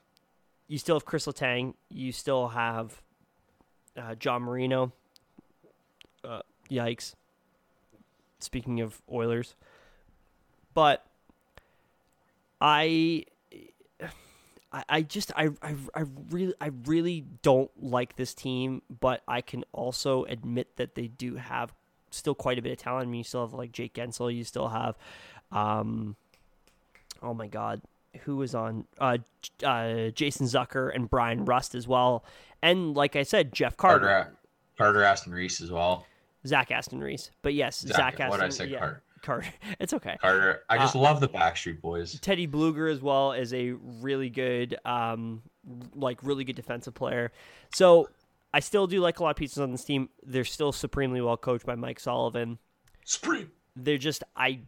you still have Chris Letang, you still have, uh, John Marino, uh, yikes. Speaking of Oilers, but I, I, I just, I, I, I really, I really don't like this team, but I can also admit that they do have still quite a bit of talent. I mean, you still have like Jake Gensel, you still have, um, oh my God, who was on uh, uh, Jason Zucker and Brian Rust as well. And like I said, Jeff Carter. Carter, Carter Aston Reese as well. Zach Aston Reese. But yes, Zach, Zach Aston Reese. What I said, yeah, Carter. Carter. It's okay. Carter. I just uh, love the Backstreet Boys. Teddy Bluger as well is a really good, um, like really good defensive player. So I still do like a lot of pieces on this team. They're still supremely well coached by Mike Sullivan. Supreme. They're just, I...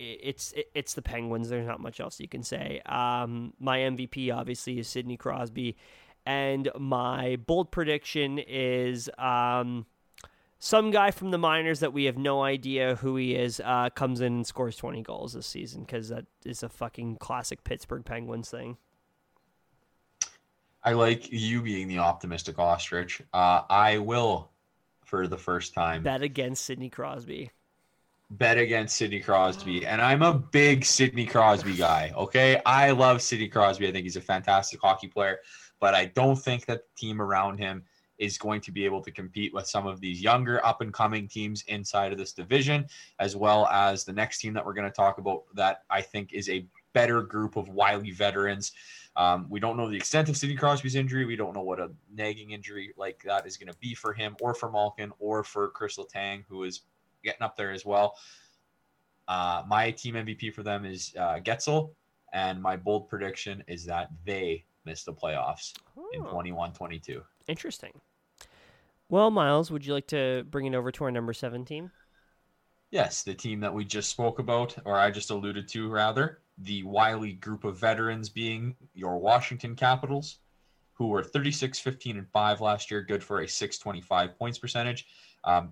It's it's the Penguins. There's not much else you can say. Um, my M V P, obviously, is Sidney Crosby. And my bold prediction is um, some guy from the minors that we have no idea who he is uh, comes in and scores twenty goals this season because that is a fucking classic Pittsburgh Penguins thing. I like you being the optimistic ostrich. Uh, I will, for the first time, bet against Sidney Crosby. bet against Sidney Crosby, and I'm a big Sidney Crosby guy, okay? I love Sidney Crosby. I think he's a fantastic hockey player, but I don't think that the team around him is going to be able to compete with some of these younger up-and-coming teams inside of this division, as well as the next team that we're going to talk about that I think is a better group of wily veterans. Um, we don't know the extent of Sidney Crosby's injury. We don't know what a nagging injury like that is going to be for him or for Malkin or for Chris Letang, who is getting up there as well. Uh, my team M V P for them is uh, Getzel, and my bold prediction is that they miss the playoffs oh. in twenty-one twenty-two. Interesting. Well, Miles, would you like to bring it over to our number seven team? Yes, the team that we just spoke about, or I just alluded to, rather. The wily group of veterans being your Washington Capitals, who were thirty-six, fifteen, and five last year, good for a six twenty-five points percentage. Um,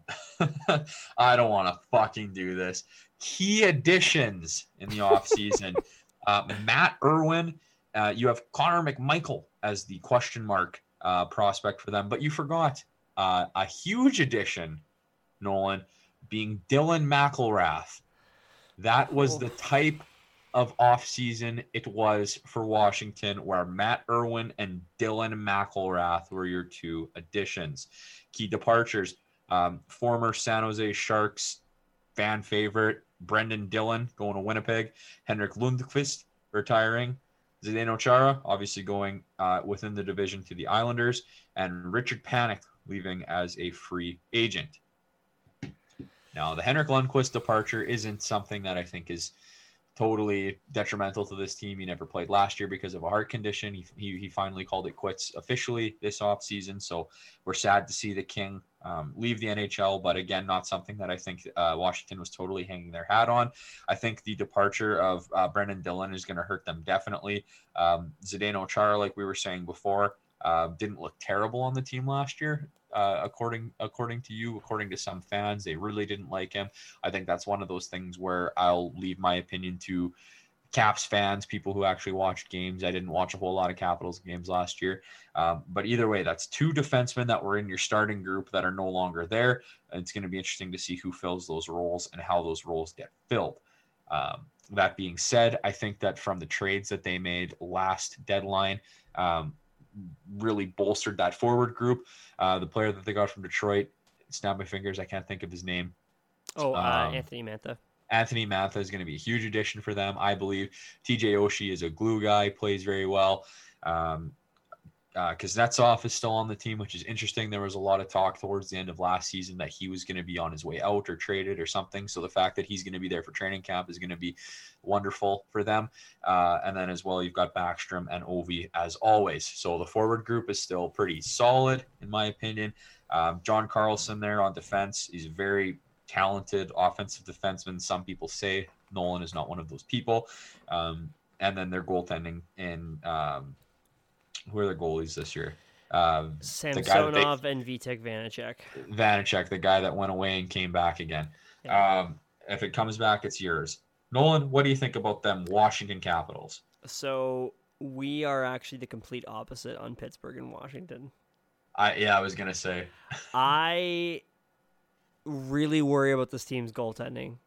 I don't want to fucking do this. Key additions in the offseason. uh, Matt Irwin, uh, you have Connor McMichael as the question mark uh, prospect for them, but you forgot uh, a huge addition, Nolan, being Dylan McElrath. That was oh. the type of offseason it was for Washington, where Matt Irwin and Dylan McElrath were your two additions. Key departures, um, former San Jose Sharks fan favorite Brendan Dillon going to Winnipeg, Henrik Lundqvist retiring, Zdeno Chara obviously going uh, within the division to the Islanders, and Richard Panik leaving as a free agent. Now, the Henrik Lundqvist departure isn't something that I think is totally detrimental to this team. He never played last year because of a heart condition. He he, he finally called it quits officially this offseason. So we're sad to see the King um, leave the N H L, but again, not something that I think uh, Washington was totally hanging their hat on. I think the departure of uh, Brendan Dillon is going to hurt them definitely. Um, Zdeno Chara, like we were saying before, uh, didn't look terrible on the team last year. Uh, according according to you, according to some fans, they really didn't like him. I think that's one of those things where I'll leave my opinion to Caps fans, people who actually watched games. I didn't watch a whole lot of Capitals games last year. Um, but either way, that's two defensemen that were in your starting group that are no longer there. It's going to be interesting to see who fills those roles and how those roles get filled. Um, that being said, I think that from the trades that they made last deadline, um, really bolstered that forward group. Uh, the player that they got from Detroit, snap my fingers, I can't think of his name. Oh, uh, um, Anthony Mantha. Anthony Mantha is going to be a huge addition for them, I believe. T J Oshie is a glue guy, plays very well. Um, uh, Kuznetsov is still on the team, which is interesting. There was a lot of talk towards the end of last season that he was going to be on his way out or traded or something. So the fact that he's going to be there for training camp is going to be wonderful for them. Uh, and then as well, you've got Backstrom and Ovi as always. So the forward group is still pretty solid, in my opinion. Um, John Carlson there on defense. He's a very talented offensive defenseman. Some people say Nolan is not one of those people. Um, and then their goaltending in um, – who are the goalies this year? Uh, Samsonov they, and Vitek Vanacek. Vanacek, the guy that went away and came back again. Yeah. Um, if it comes back, it's yours. Nolan, what do you think about them Washington Capitals? So we are actually the complete opposite on Pittsburgh and Washington. I Yeah, I was going to say. I really worry about this team's goaltending.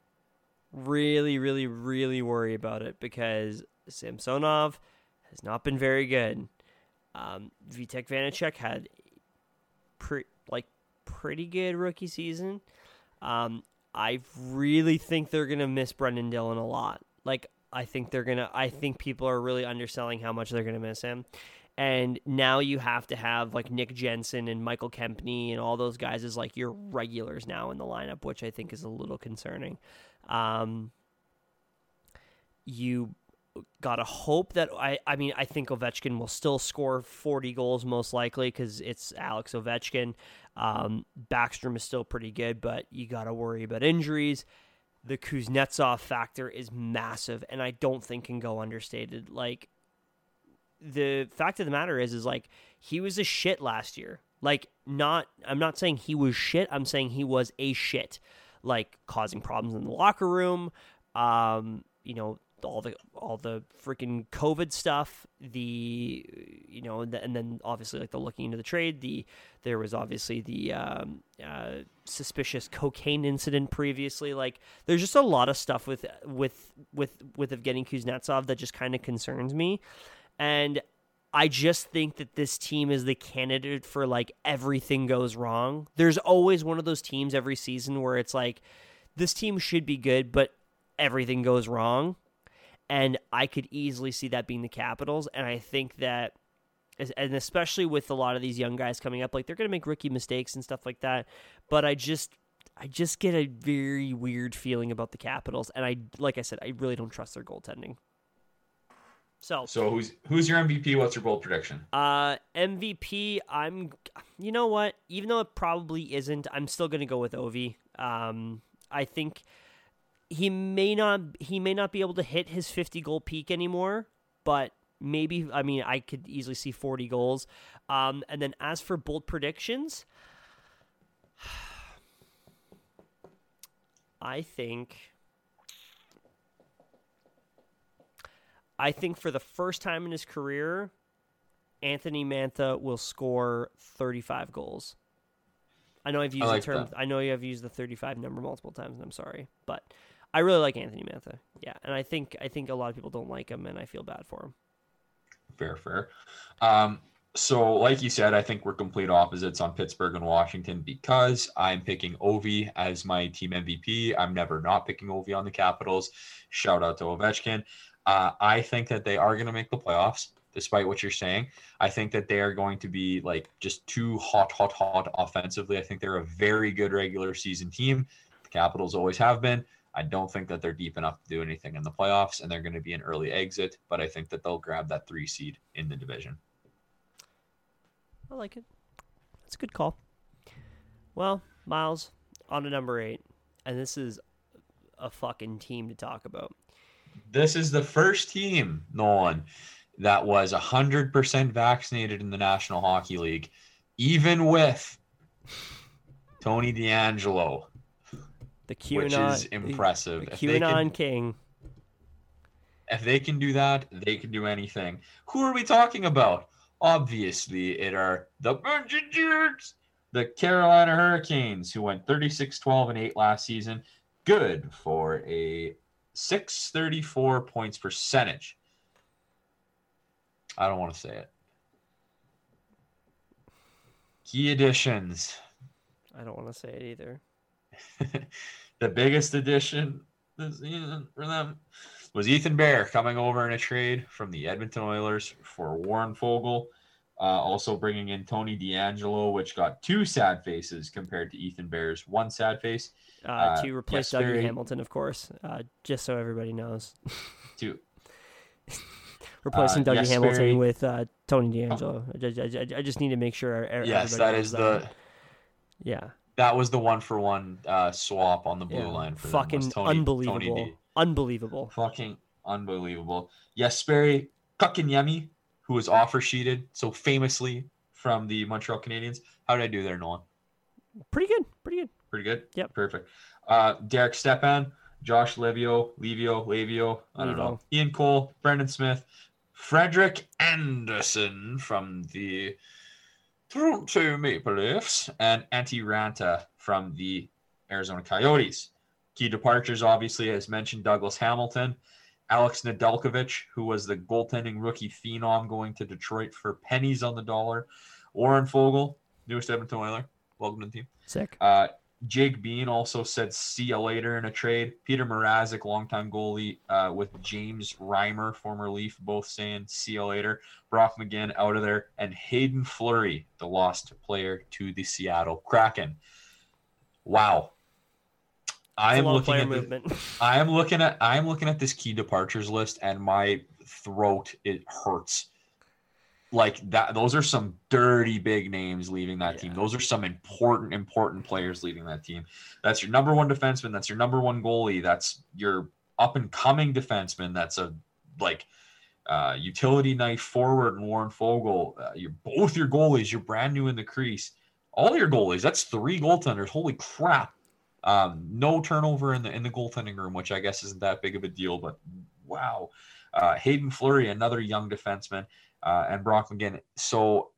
Really, really, really worry about it because Samsonov has not been very good. Um, Vitek Vanacek had pre- like pretty good rookie season. Um, I really think they're going to miss Brendan Dillon a lot. Like, I think they're going to, I think people are really underselling how much they're going to miss him. And now you have to have like Nick Jensen and Michael Kempney and all those guys as like your regulars now in the lineup, which I think is a little concerning. Um, you gotta hope that I I mean I think Ovechkin will still score forty goals most likely because it's Alex Ovechkin. um, Backstrom is still pretty good, but you gotta worry about injuries. The Kuznetsov factor is massive and I don't think can go understated. Like, the fact of the matter is is like he was a shit last year. Like, not I'm not saying he was shit, I'm saying he was a shit, like causing problems in the locker room, um you know all the all the freaking COVID stuff, the you know, and, the, and then obviously like the looking into the trade, the there was obviously the um, uh, suspicious cocaine incident previously. Like, there's just a lot of stuff with with with with Evgeny Kuznetsov that just kind of concerns me, and I just think that this team is the candidate for like everything goes wrong. There's always one of those teams every season where it's like, this team should be good, but everything goes wrong. And I could easily see that being the Capitals. And I think that, and especially with a lot of these young guys coming up, like they're going to make rookie mistakes and stuff like that. But I just, I just get a very weird feeling about the Capitals. And I, like I said, I really don't trust their goaltending. So, so who's who's your M V P? What's your bold prediction? Uh, M V P, I'm, you know what? Even though it probably isn't, I'm still going to go with Ovi. Um, I think he may not he may not be able to hit his fifty goal peak anymore, but maybe I mean I could easily see forty goals. Um, and then as for bold predictions, I think. I think for the first time in his career, Anthony Mantha will score thirty-five goals. I know I've used like the term. That. I know you have used the thirty-five number multiple times, and I'm sorry, but I really like Anthony Mantha. Yeah, and I think I think a lot of people don't like him, and I feel bad for him. Fair, fair. Um, so, like you said, I think we're complete opposites on Pittsburgh and Washington because I'm picking Ovi as my team M V P. I'm never not picking Ovi on the Capitals. Shout out to Ovechkin. Uh, I think that they are going to make the playoffs, despite what you're saying. I think that they are going to be like just too hot, hot, hot offensively. I think they're a very good regular season team. The Capitals always have been. I don't think that they're deep enough to do anything in the playoffs, and they're going to be an early exit. But I think that they'll grab that three seed in the division. I like it. That's a good call. Well, Miles, on to number eight, and this is a fucking team to talk about. This is the first team, Nolan, that was one hundred percent vaccinated in the National Hockey League, even with Tony DeAngelo, the QAnon, which is impressive. The, the QAnon King. If they can do that, they can do anything. Who are we talking about? Obviously, it are the Bungie Dudes, the Carolina Hurricanes, who went thirty-six, twelve, and eight last season. Good for a six thirty-four points percentage. I don't want to say it. Key additions. I don't want to say it either. The biggest addition this season for them was Ethan Bear coming over in a trade from the Edmonton Oilers for Warren Fogle. Uh, also bringing in Tony DeAngelo, which got two sad faces compared to Ethan Bear's one sad face. Uh, uh, to replace yes, Dougie Hamilton, of course, uh, just so everybody knows. To replacing uh, Dougie yes, Hamilton very... with uh, Tony DeAngelo. Oh. I, I, I just need to make sure everybody yes, that knows is that. The... Yeah. That was the one for one uh, swap on the blue yeah. line. For Fucking Tony, unbelievable. Tony D. Unbelievable. Fucking unbelievable. Yes, Barry Kotkaniemi, who was offer sheeted so famously from the Montreal Canadiens. How did I do there, Nolan? Pretty good. Pretty good. Pretty good? Yep. Perfect. Uh, Derek Stepan, Josh Levio, Levio, Levio, I don't Levo. know. Ian Cole, Brendan Smith, Frederik Andersen from the Toronto Maple Leafs, and Antti Ranta from the Arizona Coyotes. Key departures, obviously, as mentioned, Douglas Hamilton. Alex Nedeljkovic, who was the goaltending rookie phenom going to Detroit for pennies on the dollar. Warren Fogle, newest Edmonton Oiler. Welcome to the team. Sick. Uh, Jake Bean also said see you later in a trade. Peter Mrazek, longtime goalie, uh, with James Reimer, former Leaf, both saying see you later. Brock McGinn out of there. And Hayden Fleury, the lost player to the Seattle Kraken. Wow. I am looking at movement. I am looking at I am looking at this key departures list, and my throat it hurts. Like that, those are some dirty big names leaving that yeah. team. Those are some important important players leaving that team. That's your number one defenseman. That's your number one goalie. That's your up and coming defenseman. That's a like uh, utility knife forward and Warren Fogle. Uh, you're both your goalies. You're brand new in the crease. All your goalies. That's three goaltenders. Holy crap. Um, no turnover in the in the goaltending room, which I guess isn't that big of a deal, but Wow. Uh, Hayden Fleury, another young defenseman, uh, and Brock McGinn. So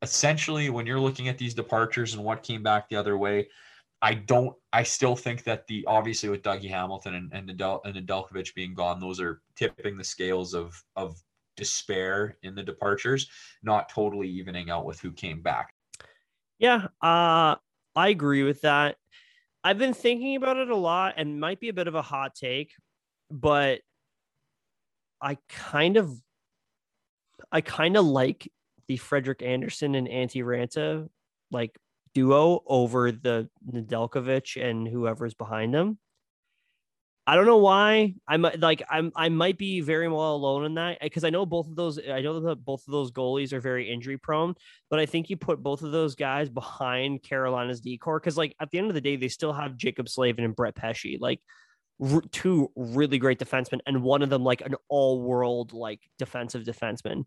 essentially, when you're looking at these departures and what came back the other way, I don't, I still think that the, obviously with Dougie Hamilton and, and Nadal and Nedeljkovic being gone, those are tipping the scales of, of despair in the departures, not totally evening out with who came back. Yeah. Uh, I agree with that. I've been thinking about it a lot, and might be a bit of a hot take, but I kind of, I kind of like the Frederick Anderson and Antti Ranta, like, duo over the Nedeljkovic and whoever's behind them. I don't know why. I'm like, I'm, I might be very well alone in that, because I know both of those, I know that both of those goalies are very injury prone, but I think you put both of those guys behind Carolina's decor. Cause like at the end of the day, they still have Jacob Slavin and Brett Pesci, like r- two really great defensemen. And one of them, like an all world, like defensive defenseman.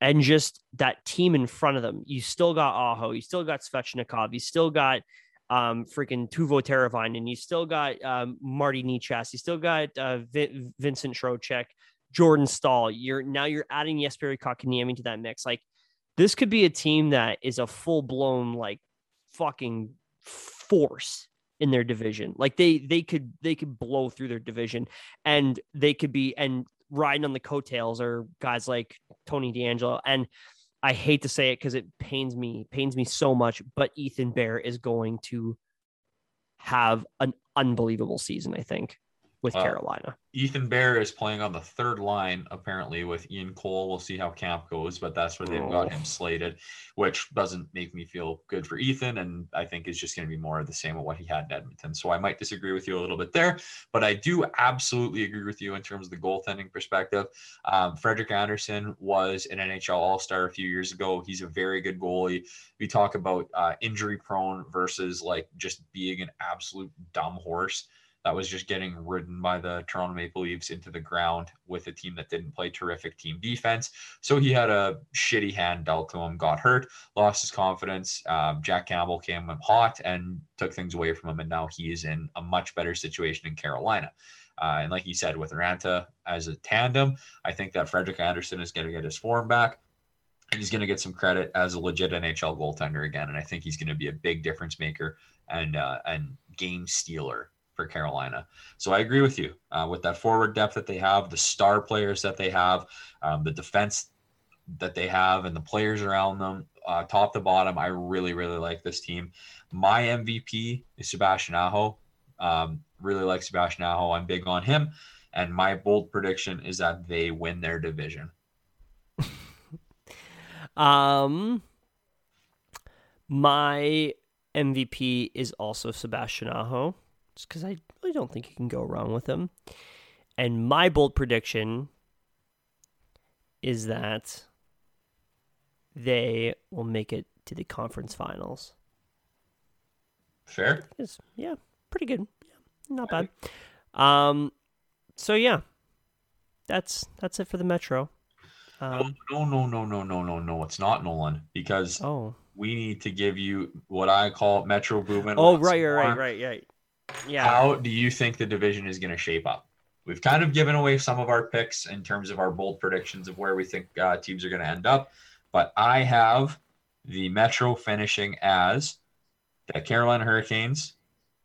And just that team in front of them. You still got Aho. You still got Svechnikov. You still got um, freaking Tuvo Teravainen, and you still got um, Marty Nichas. You still got uh, Vin- Vincent Trocheck, Jordan Staal. You're now you're adding Jesperi Kotkaniemi to that mix. Like, this could be a team that is a full blown like fucking force in their division. Like they they could they could blow through their division, and they could be and. riding on the coattails are guys like Tony DeAngelo. And I hate to say it, because it pains me, pains me so much, but Ethan Bear is going to have an unbelievable season, I think, with uh, Carolina. Ethan Bear is playing on the third line, apparently, with Ian Cole. We'll see how camp goes, but that's where they've oh. got him slated, which doesn't make me feel good for Ethan. And I think it's just going to be more of the same of what he had in Edmonton. So I might disagree with you a little bit there, but I do absolutely agree with you in terms of the goaltending perspective. Um, Frederick Anderson was an N H L All-Star a few years ago. He's a very good goalie. We talk about uh, injury prone versus like just being an absolute dumb horse that was just getting ridden by the Toronto Maple Leafs into the ground with a team that didn't play terrific team defense. So he had a shitty hand dealt to him, got hurt, lost his confidence. Um, Jack Campbell came in hot and took things away from him. And now he is in a much better situation in Carolina. Uh, and like you said, with Ranta as a tandem, I think that Frederick Anderson is going to get his form back. And he's going to get some credit as a legit N H L goaltender again. And I think he's going to be a big difference maker and, uh, and game stealer for Carolina. So I agree with you uh, with that forward depth that they have, the star players that they have, um, the defense that they have, and the players around them, uh, top to bottom. I really, really like this team. My M V P is Sebastian Aho. Um, really like Sebastian Aho. I'm big on him. And my bold prediction is that they win their division. um, my M V P is also Sebastian Aho, because I really don't think you can go wrong with them. And my bold prediction is that they will make it to the conference finals. Fair. Yeah, pretty good. Yeah, not bad. Um, so, yeah, that's that's it for the Metro. Um, no, no, no, no, no, no, no. It's not, Nolan, because oh. we need to give you what I call Metro movement. Oh, right, right, right, right, right. Yeah. How do you think the division is going to shape up? We've kind of given away some of our picks in terms of our bold predictions of where we think uh, teams are going to end up. But I have the Metro finishing as the Carolina Hurricanes,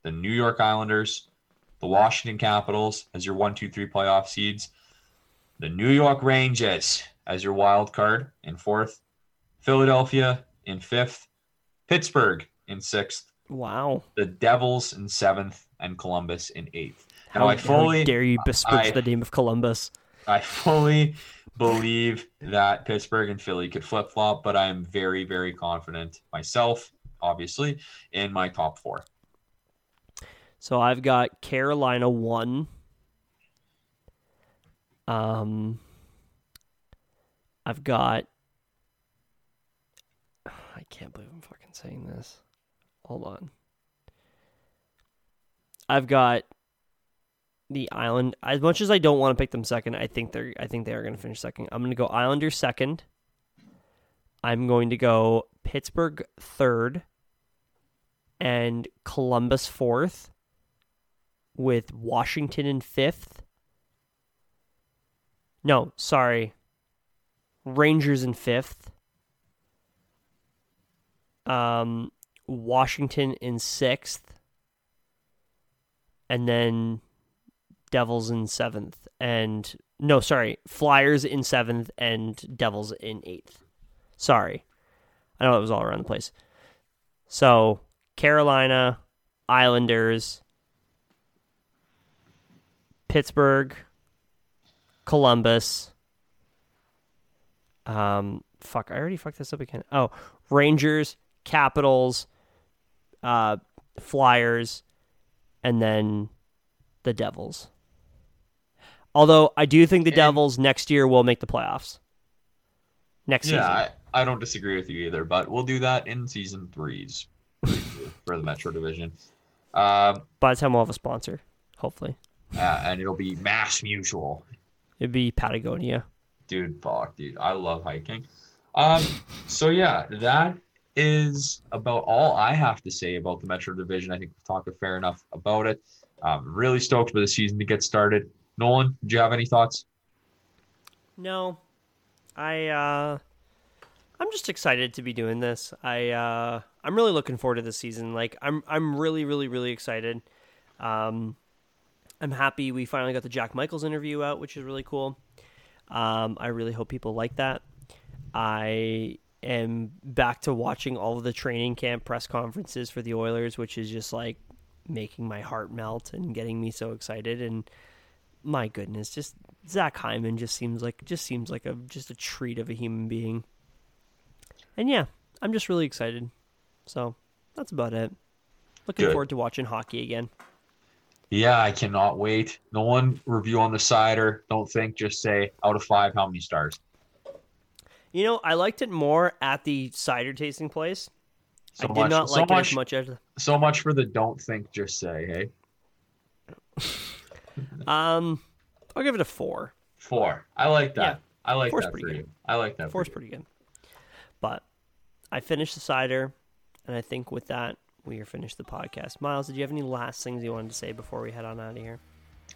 the New York Islanders, the Washington Capitals as your one, two, three playoff seeds, the New York Rangers as your wild card in fourth, Philadelphia in fifth, Pittsburgh in sixth, wow, the Devils in seventh, and Columbus in eighth. How now, I fully dare you besmirch the name of Columbus. I fully believe that Pittsburgh and Philly could flip-flop, but I am very, very confident myself, obviously, in my top four. So I've got Carolina one. Um, I've got... I can't believe I'm fucking saying this. Hold on. I've got the Island. As much as I don't want to pick them second, I think they're I think they are going to finish second. I'm going to go Islanders second. I'm going to go Pittsburgh third and Columbus fourth with Washington in fifth No, sorry. Rangers in fifth. Um, Washington in sixth. And then Devils in seventh. And, no, sorry. Flyers in seventh and Devils in eighth. Sorry. I know it was all around the place. So, Carolina, Islanders, Pittsburgh, Columbus. Um, fuck, I already fucked this up again. Oh, Rangers, Capitals, uh, Flyers, and then the Devils. Although, I do think the and, Devils next year will make the playoffs. Next yeah, season. Yeah, I, I don't disagree with you either, but we'll do that in season threes for the Metro Division. Um, By the time we'll have a sponsor, hopefully. Uh, and it'll be Mass Mutual. It'd be Patagonia. Dude, fuck, dude. I love hiking. Um, so, yeah, that is about all I have to say about the Metro Division. I think we've talked fair enough about it. I'm really stoked for the season to get started. Nolan, do you have any thoughts? No. I, uh, I'm just excited to be doing this. I, uh, I'm really looking forward to this season. Like, I'm, I'm really, really, really excited. Um, I'm happy we finally got the Jack Michaels interview out, which is really cool. Um, I really hope people like that. I am back to watching all of the training camp press conferences for the Oilers, which is just like making my heart melt and getting me so excited. And my goodness, just Zach Hyman just seems like just seems like a just a treat of a human being. And yeah, I'm just really excited. So that's about it. Looking Good. forward to watching hockey again. Yeah, I cannot wait. No one review on the cider. Don't think, just say out of five, how many stars? You know, I liked it more at the cider tasting place. So I did much, not like so it much, as much as... So much for the don't think, just say, hey? um, I'll give it a four. Four. I like that. Yeah. I like Four's that pretty for good. you. I like that Four's for pretty good. But I finished the cider, and I think with that, we are finished the podcast. Miles, did you have any last things you wanted to say before we head on out of here?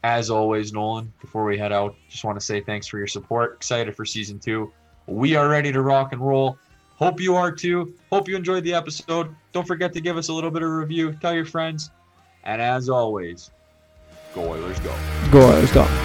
As always, Nolan, before we head out, just want to say thanks for your support. Excited for season two. We are ready to rock and roll. Hope you are too. Hope you enjoyed the episode. Don't forget to give us a little bit of review. Tell your friends. And as always, go Oilers go. Go Oilers go.